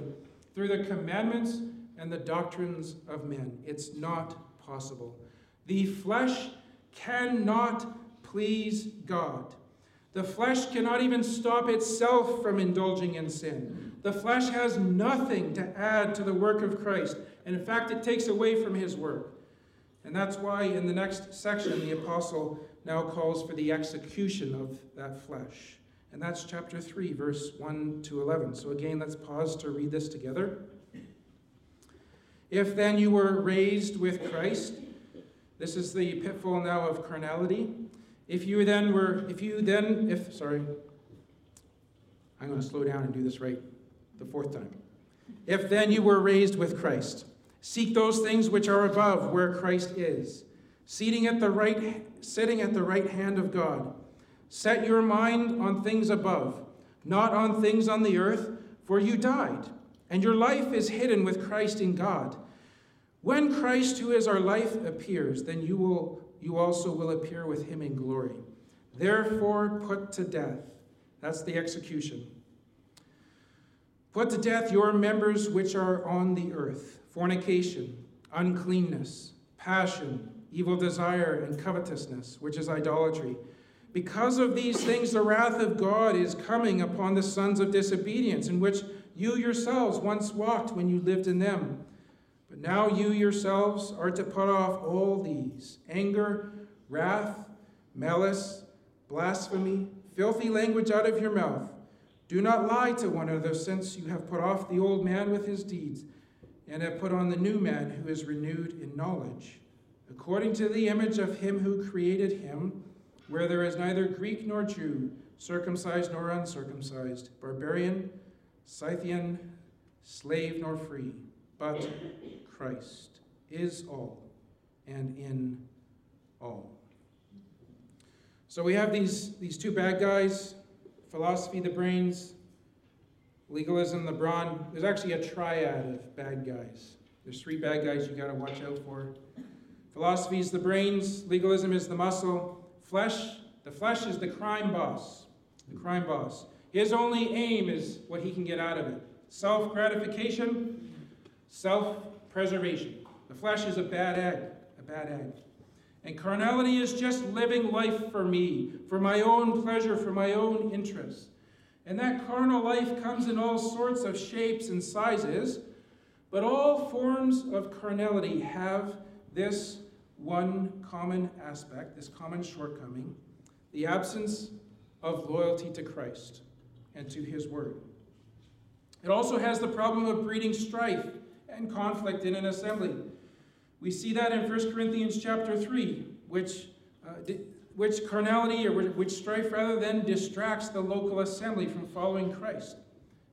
through the commandments and the doctrines of men. It's not possible. The flesh cannot please God. The flesh cannot even stop itself from indulging in sin. The flesh has nothing to add to the work of Christ. And in fact, it takes away from his work. And that's why in the next section, the apostle now calls for the execution of that flesh. And that's chapter 3, verse 1 to 11. So again, let's pause to read this together. If then you were raised with Christ, this is the pitfall now of carnality. I'm going to slow down and do this right the fourth time. If then you were raised with Christ, seek those things which are above where Christ is, sitting at the right hand of God. Set your mind on things above, not on things on the earth, for you died, and your life is hidden with Christ in God. When Christ, who is our life, appears, then you also will appear with him in glory. Therefore, put to death. That's the execution. Put to death your members which are on the earth: fornication, uncleanness, passion, evil desire, and covetousness, which is idolatry. Because of these things, the wrath of God is coming upon the sons of disobedience, in which you yourselves once walked when you lived in them. But now you yourselves are to put off all these: anger, wrath, malice, blasphemy, filthy language out of your mouth. Do not lie to one another, since you have put off the old man with his deeds, and have put on the new man, who is renewed in knowledge, according to the image of him who created him, where there is neither Greek nor Jew, circumcised nor uncircumcised, barbarian, Scythian, slave nor free, but Christ is all and in all. So we have these two bad guys: philosophy, the brains; legalism, the brawn. There's actually a triad of bad guys. There's three bad guys you got to watch out for. Philosophy is the brains, legalism is the muscle, the flesh is the crime boss. The crime boss. His only aim is what he can get out of it: self-gratification, self-preservation. The flesh is a bad egg. And carnality is just living life for me, for my own pleasure, for my own interests. And that carnal life comes in all sorts of shapes and sizes, but all forms of carnality have this one common aspect, this common shortcoming: the absence of loyalty to Christ and to his word. It also has the problem of breeding strife and conflict in an assembly. We see that in 1 Corinthians chapter 3, which strife distracts the local assembly from following Christ.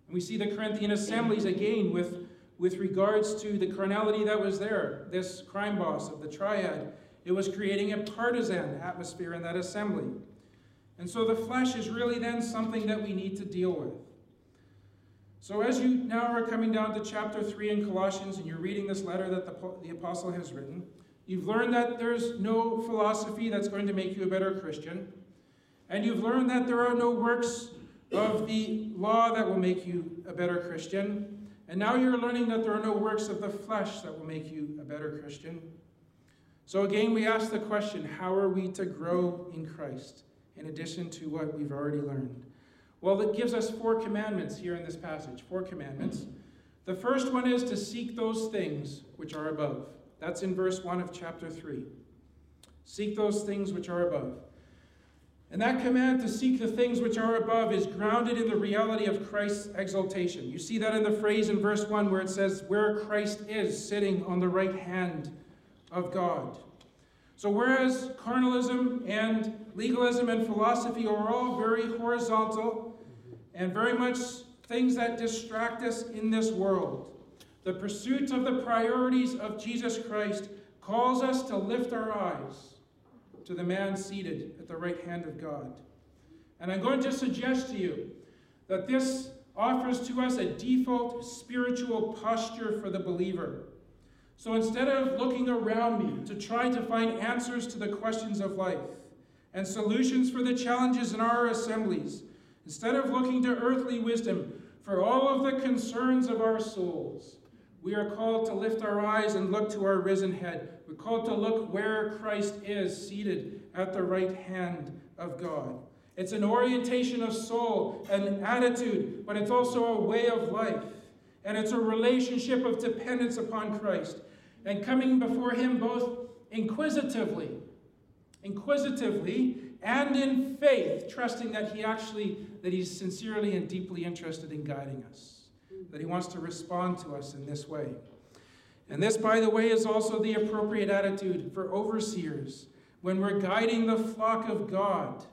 And we see the Corinthian assemblies again with regards to the carnality that was there, this crime boss of the triad. It was creating a partisan atmosphere in that assembly. And so the flesh is really then something that we need to deal with. So as you now are coming down to chapter 3 in Colossians, and you're reading this letter that the apostle has written, you've learned that there's no philosophy that's going to make you a better Christian. And you've learned that there are no works of the law that will make you a better Christian. And now you're learning that there are no works of the flesh that will make you a better Christian. So again, we ask the question, how are we to grow in Christ in addition to what we've already learned? Well, it gives us 4 commandments here in this passage. 4 commandments. The first one is to seek those things which are above. That's in verse 1 of chapter 3. Seek those things which are above. And that command to seek the things which are above is grounded in the reality of Christ's exaltation. You see that in the phrase in verse 1 where it says, where Christ is sitting on the right hand of God. So whereas carnalism and legalism and philosophy are all very horizontal and very much things that distract us in this world, the pursuit of the priorities of Jesus Christ calls us to lift our eyes to the man seated at the right hand of God. And I'm going to suggest to you that this offers to us a default spiritual posture for the believer. So instead of looking around me to try to find answers to the questions of life and solutions for the challenges in our assemblies, instead of looking to earthly wisdom for all of the concerns of our souls, we are called to lift our eyes and look to our risen head. We're called to look where Christ is seated at the right hand of God. It's an orientation of soul, an attitude, but it's also a way of life. And it's a relationship of dependence upon Christ and coming before him both inquisitively and in faith, trusting that he's sincerely and deeply interested in guiding us, that he wants to respond to us in this way. And this, by the way, is also the appropriate attitude for overseers when we're guiding the flock of God.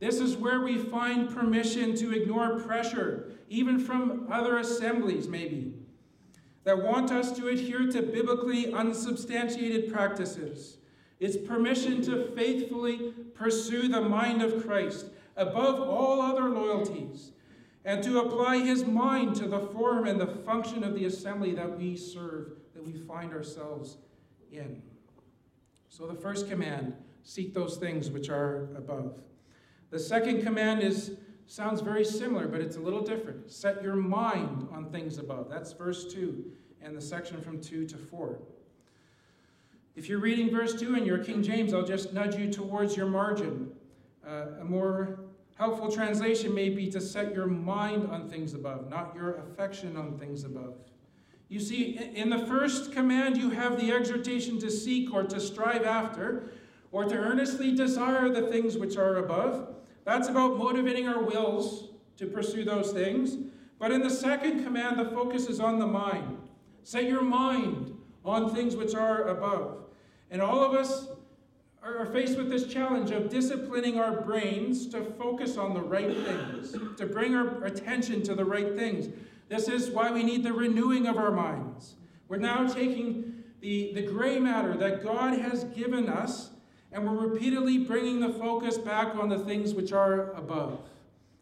This is where we find permission to ignore pressure, even from other assemblies, maybe, that want us to adhere to biblically unsubstantiated practices. It's permission to faithfully pursue the mind of Christ above all other loyalties and to apply his mind to the form and the function of the assembly that we serve, that we find ourselves in. So the first command, seek those things which are above. The second command sounds very similar, but it's a little different. Set your mind on things above. That's verse 2 and the section from 2 to 4. If you're reading verse 2 in your King James, I'll just nudge you towards your margin. A more helpful translation may be to set your mind on things above, not your affection on things above. You see, in the first command, you have the exhortation to seek or to strive after or to earnestly desire the things which are above. That's about motivating our wills to pursue those things. But in the second command, the focus is on the mind. Set your mind on things which are above. And all of us are faced with this challenge of disciplining our brains to focus on the right things, to bring our attention to the right things. This is why we need the renewing of our minds. We're now taking the gray matter that God has given us, and we're repeatedly bringing the focus back on the things which are above,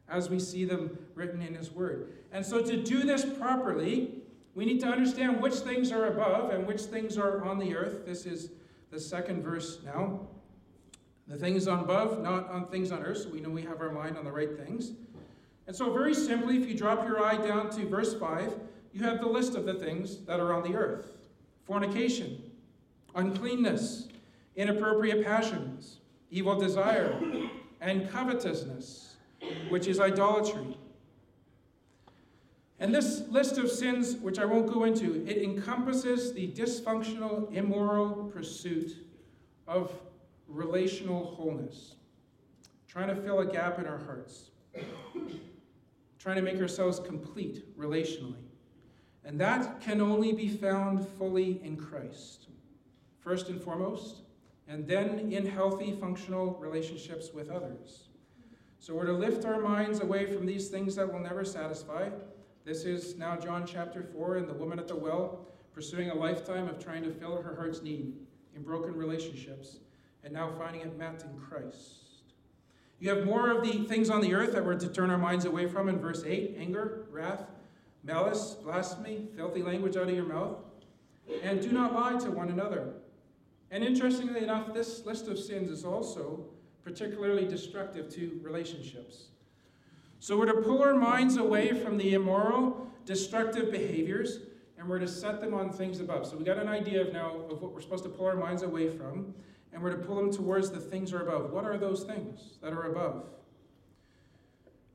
as we see them written in his word. And so to do this properly, we need to understand which things are above and which things are on the earth. This is the second verse now. The things on above, not on things on earth. So we know we have our mind on the right things. And so very simply, if you drop your eye down to verse 5, you have the list of the things that are on the earth. Fornication, uncleanness, inappropriate passions, evil desire, and covetousness, which is idolatry. And this list of sins, which I won't go into, it encompasses the dysfunctional, immoral pursuit of relational wholeness, trying to fill a gap in our hearts, trying to make ourselves complete relationally. And that can only be found fully in Christ, first and foremost, and then in healthy, functional relationships with others. So we're to lift our minds away from these things that will never satisfy. This is now John chapter 4 and the woman at the well pursuing a lifetime of trying to fill her heart's need in broken relationships and now finding it met in Christ. You have more of the things on the earth that we're to turn our minds away from in verse 8, anger, wrath, malice, blasphemy, filthy language out of your mouth, and do not lie to one another. And interestingly enough, this list of sins is also particularly destructive to relationships. So we're to pull our minds away from the immoral, destructive behaviors, and we're to set them on things above. So we got an idea of now of what we're supposed to pull our minds away from, and we're to pull them towards the things that are above. What are those things that are above?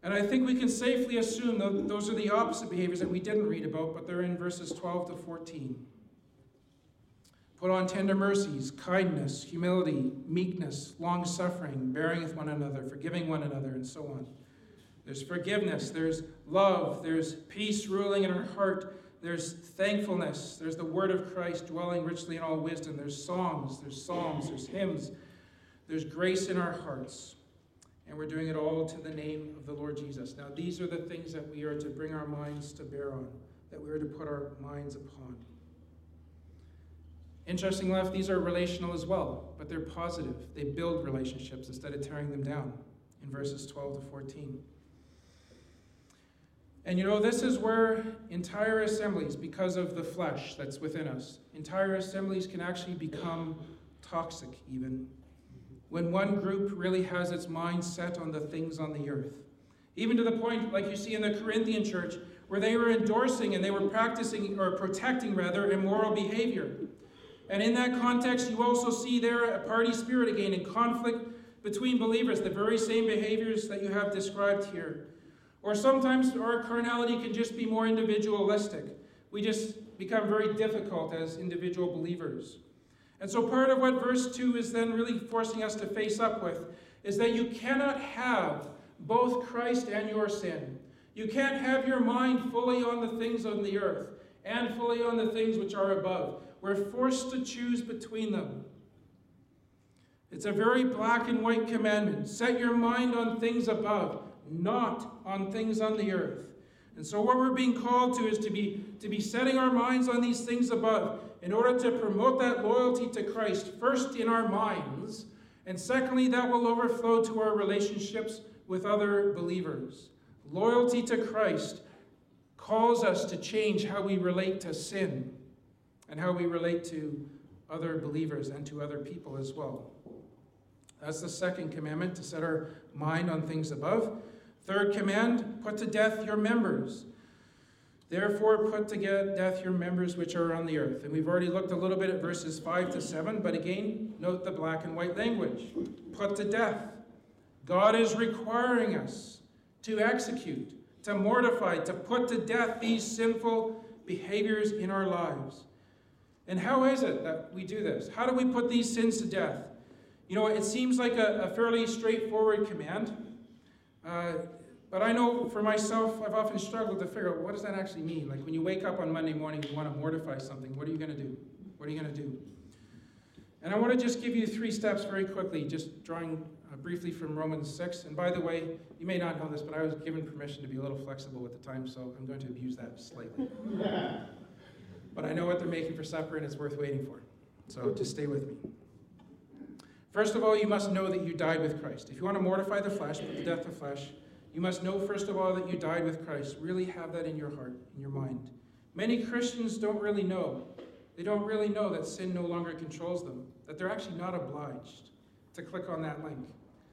And I think we can safely assume that those are the opposite behaviors that we didn't read about, but they're in verses 12 to 14. Put on tender mercies, kindness, humility, meekness, long-suffering, bearing with one another, forgiving one another, and so on. There's forgiveness, there's love, there's peace ruling in our heart, there's thankfulness, there's the word of Christ dwelling richly in all wisdom, there's psalms, there's hymns, there's grace in our hearts. And we're doing it all to the name of the Lord Jesus. Now, these are the things that we are to bring our minds to bear on, that we are to put our minds upon. Interestingly enough, these are relational as well, but they're positive. They build relationships instead of tearing them down in verses 12 to 14. And you know, this is where entire assemblies, because of the flesh that's within us, entire assemblies can actually become toxic even. When one group really has its mind set on the things on the earth. Even to the point, like you see in the Corinthian church, where they were endorsing and they were practicing, or protecting rather, immoral behavior. And in that context, you also see there a party spirit again in conflict between believers, the very same behaviors that you have described here. Or sometimes our carnality can just be more individualistic. We just become very difficult as individual believers. And so part of what verse 2 is then really forcing us to face up with is that you cannot have both Christ and your sin. You can't have your mind fully on the things on the earth and fully on the things which are above. We're forced to choose between them. It's a very black and white commandment. Set your mind on things above, not on things on the earth. And so what we're being called to is to be setting our minds on these things above, in order to promote that loyalty to Christ, first in our minds, and secondly, that will overflow to our relationships with other believers. Loyalty to Christ calls us to change how we relate to sin and how we relate to other believers and to other people as well. That's the second commandment, to set our mind on things above. Third command, put to death your members. Therefore, put to death your members which are on the earth. And we've already looked a little bit at verses 5 to 7, but again, note the black and white language. Put to death. God is requiring us to execute, to mortify, to put to death these sinful behaviors in our lives. And how is it that we do this? How do we put these sins to death? You know, it seems like a fairly straightforward command. But I know for myself, I've often struggled to figure out, what does that actually mean? Like when you wake up on Monday morning, you want to mortify something. What are you going to do? What are you going to do? And I want to just give you 3 steps very quickly, just drawing briefly from Romans 6. And by the way, you may not know this, but I was given permission to be a little flexible with the time, so I'm going to abuse that slightly. But I know what they're making for supper, and it's worth waiting for. So just stay with me. First of all, you must know that you died with Christ. If you want to mortify the flesh, put to death the flesh, you must know, first of all, that you died with Christ. Really have that in your heart, in your mind. Many Christians don't really know. They don't really know that sin no longer controls them, that they're actually not obliged to click on that link,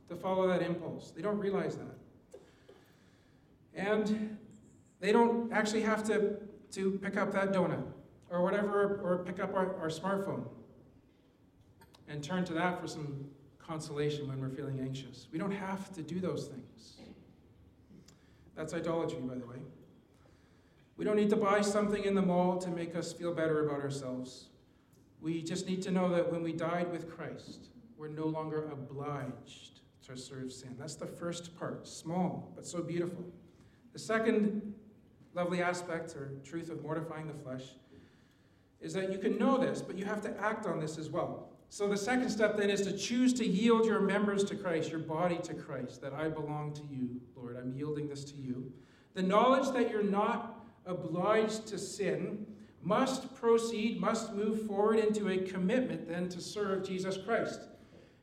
to follow that impulse. They don't realize that. And they don't actually have to pick up that donut or whatever, or pick up our smartphone and turn to that for some consolation when we're feeling anxious. We don't have to do those things. That's idolatry, by the way. We don't need to buy something in the mall to make us feel better about ourselves. We just need to know that when we died with Christ, we're no longer obliged to serve sin. That's the first part, small, but so beautiful. The second lovely aspect or truth of mortifying the flesh is that you can know this, but you have to act on this as well. So the second step then is to choose to yield your members to Christ, your body to Christ, that I belong to you, Lord. I'm yielding this to you. The knowledge that you're not obliged to sin must proceed, must move forward into a commitment then to serve Jesus Christ.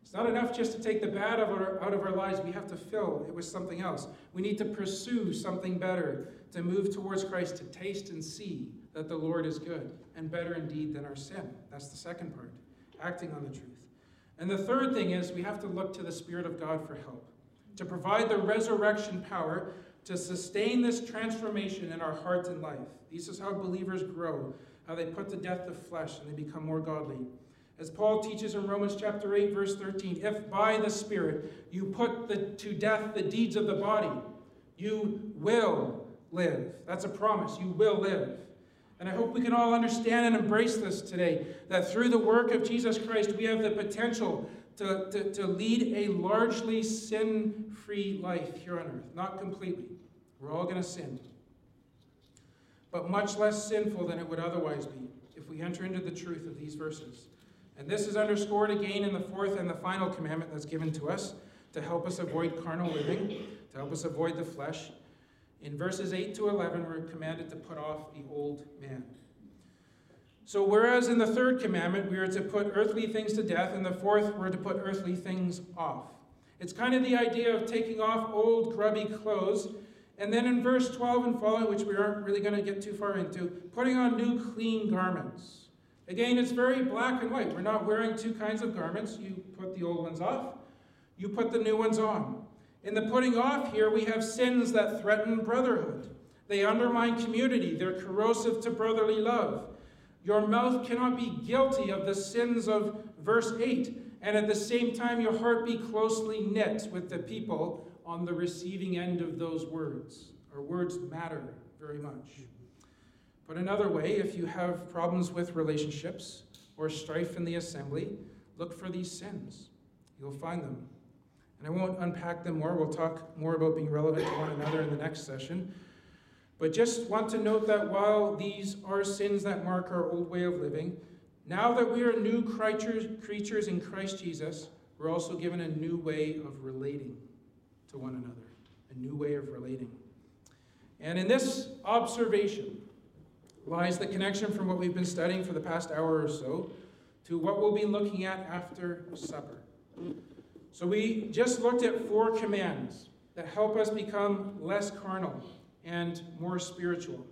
It's not enough just to take the bad out of our lives. We have to fill it with something else. We need to pursue something better, to move towards Christ, to taste and see that the Lord is good and better indeed than our sin. That's the second part. Acting on the truth. And the third thing is we have to look to the Spirit of God for help, to provide the resurrection power to sustain this transformation in our heart and life. This is how believers grow, how they put to death the flesh and they become more godly. As Paul teaches in Romans chapter 8, verse 13, if by the Spirit you put to death the deeds of the body, You will live. That's a promise. You will live. And I hope we can all understand and embrace this today, that through the work of Jesus Christ, we have the potential to lead a largely sin-free life here on earth. Not completely. We're all going to sin. But much less sinful than it would otherwise be if we enter into the truth of these verses. And this is underscored again in the fourth and the final commandment that's given to us to help us avoid carnal living, to help us avoid the flesh. In verses 8 to 11, we're commanded to put off the old man. So whereas in the third commandment, we are to put earthly things to death, in the fourth, we're to put earthly things off. It's kind of the idea of taking off old, grubby clothes. And then in verse 12 and following, which we aren't really going to get too far into, putting on new, clean garments. Again, it's very black and white. We're not wearing two kinds of garments. You put the old ones off. You put the new ones on. In the putting off here, we have sins that threaten brotherhood. They undermine community. They're corrosive to brotherly love. Your mouth cannot be guilty of the sins of verse 8, and at the same time your heart be closely knit with the people on the receiving end of those words. Our words matter very much. But another way, if you have problems with relationships or strife in the assembly, look for these sins. You'll find them. And I won't unpack them more. We'll talk more about being relevant to one another in the next session. But just want to note that while these are sins that mark our old way of living, now that we are new creatures in Christ Jesus, we're also given a new way of relating to one another. A new way of relating. And in this observation lies the connection from what we've been studying for the past hour or so to what we'll be looking at after supper. So we just looked at four commands that help us become less carnal and more spiritual.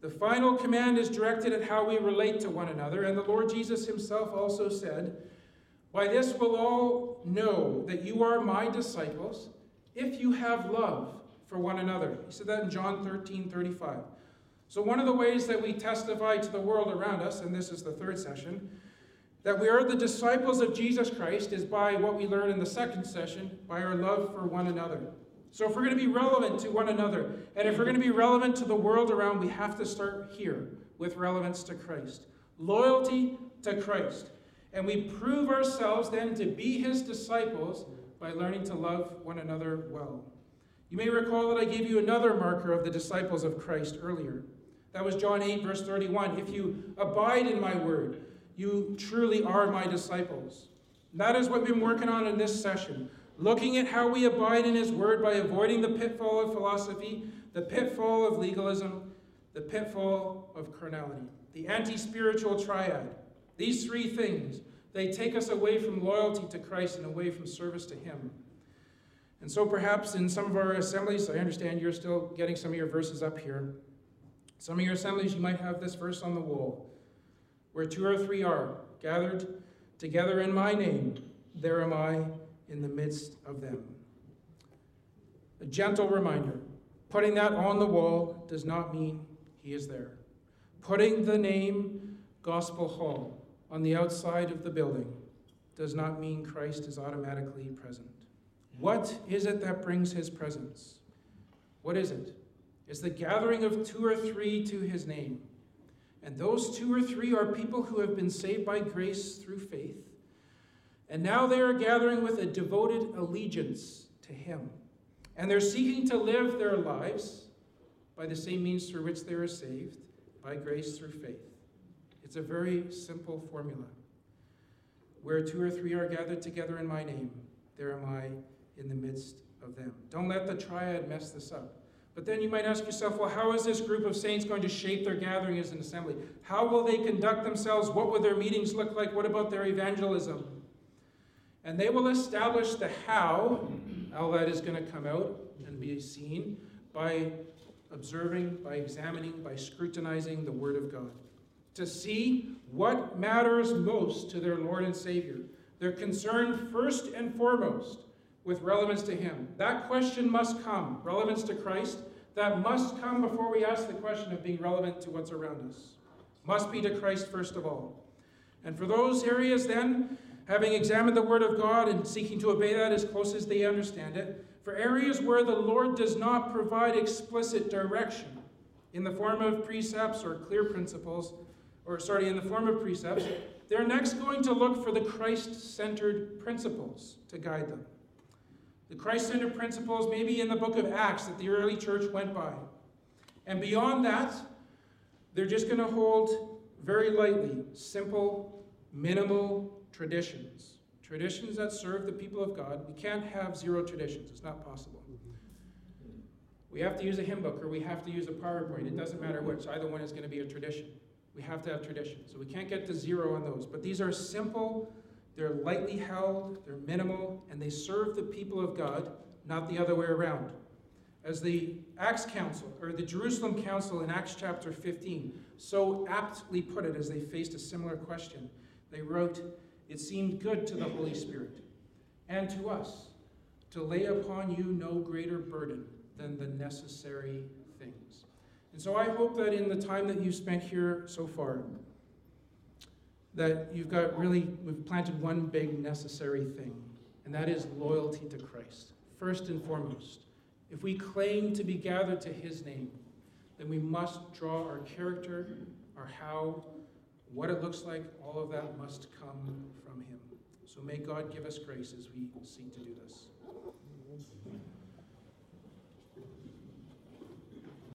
The final command is directed at how we relate to one another, and the Lord Jesus himself also said, "By this will all know that you are my disciples, if you have love for one another." He said that in John 13:35. So one of the ways that we testify to the world around us, and this is the third session, that we are the disciples of Jesus Christ is by what we learn in the second session, by our love for one another. So if we're going to be relevant to one another, and if we're going to be relevant to the world around, we have to start here with relevance to Christ. Loyalty to Christ. And we prove ourselves then to be his disciples by learning to love one another well. You may recall that I gave you another marker of the disciples of Christ earlier. That was John 8, verse 31. If you abide in my word, you truly are my disciples. That is what we've been working on in this session. Looking at how we abide in his word by avoiding the pitfall of philosophy, the pitfall of legalism, the pitfall of carnality. The anti-spiritual triad. These three things, they take us away from loyalty to Christ and away from service to him. And so perhaps in some of our assemblies, I understand you're still getting some of your verses up here. Some of your assemblies, you might have this verse on the wall. Where two or three are gathered together in my name, there am I in the midst of them. A gentle reminder, putting that on the wall does not mean he is there. Putting the name Gospel Hall on the outside of the building does not mean Christ is automatically present. What is it that brings his presence? What is it? It's the gathering of two or three to his name. And those two or three are people who have been saved by grace through faith. And now they are gathering with a devoted allegiance to him. And they're seeking to live their lives by the same means through which they were saved, by grace through faith. It's a very simple formula. Where two or three are gathered together in my name, there am I in the midst of them. Don't let the triad mess this up. But then you might ask yourself, well, how is this group of saints going to shape their gathering as an assembly? How will they conduct themselves? What will their meetings look like? What about their evangelism? And they will establish the how that is going to come out and be seen by observing, by examining, by scrutinizing the Word of God. To see what matters most to their Lord and Savior. They're concerned first and foremost with relevance to him. That question must come. Relevance to Christ. That must come before we ask the question of being relevant to what's around us. Must be to Christ first of all. And for those areas then, having examined the Word of God and seeking to obey that as close as they understand it, for areas where the Lord does not provide explicit direction in the form of precepts or clear principles, in the form of precepts, they're next going to look for the Christ-centered principles to guide them. The Christ-centered principles may be in the book of Acts that the early church went by. And beyond that, they're just going to hold very lightly simple, minimal traditions. Traditions that serve the people of God. We can't have zero traditions. It's not possible. We have to use a hymn book or we have to use a PowerPoint. It doesn't matter which. Either one is going to be a tradition. We have to have traditions. So we can't get to zero on those. But these are simple, they're lightly held, they're minimal, and they serve the people of God, not the other way around. As the Acts Council, or the Jerusalem Council in Acts chapter 15, so aptly put it as they faced a similar question. They wrote, "It seemed good to the Holy Spirit and to us to lay upon you no greater burden than the necessary things." And so I hope that in the time that you've spent here so far, that you've got really, we've planted one big necessary thing, and that is loyalty to Christ, first and foremost. If we claim to be gathered to his name, then we must draw our character, our how, what it looks like, all of that must come from him. So may God give us grace as we seek to do this.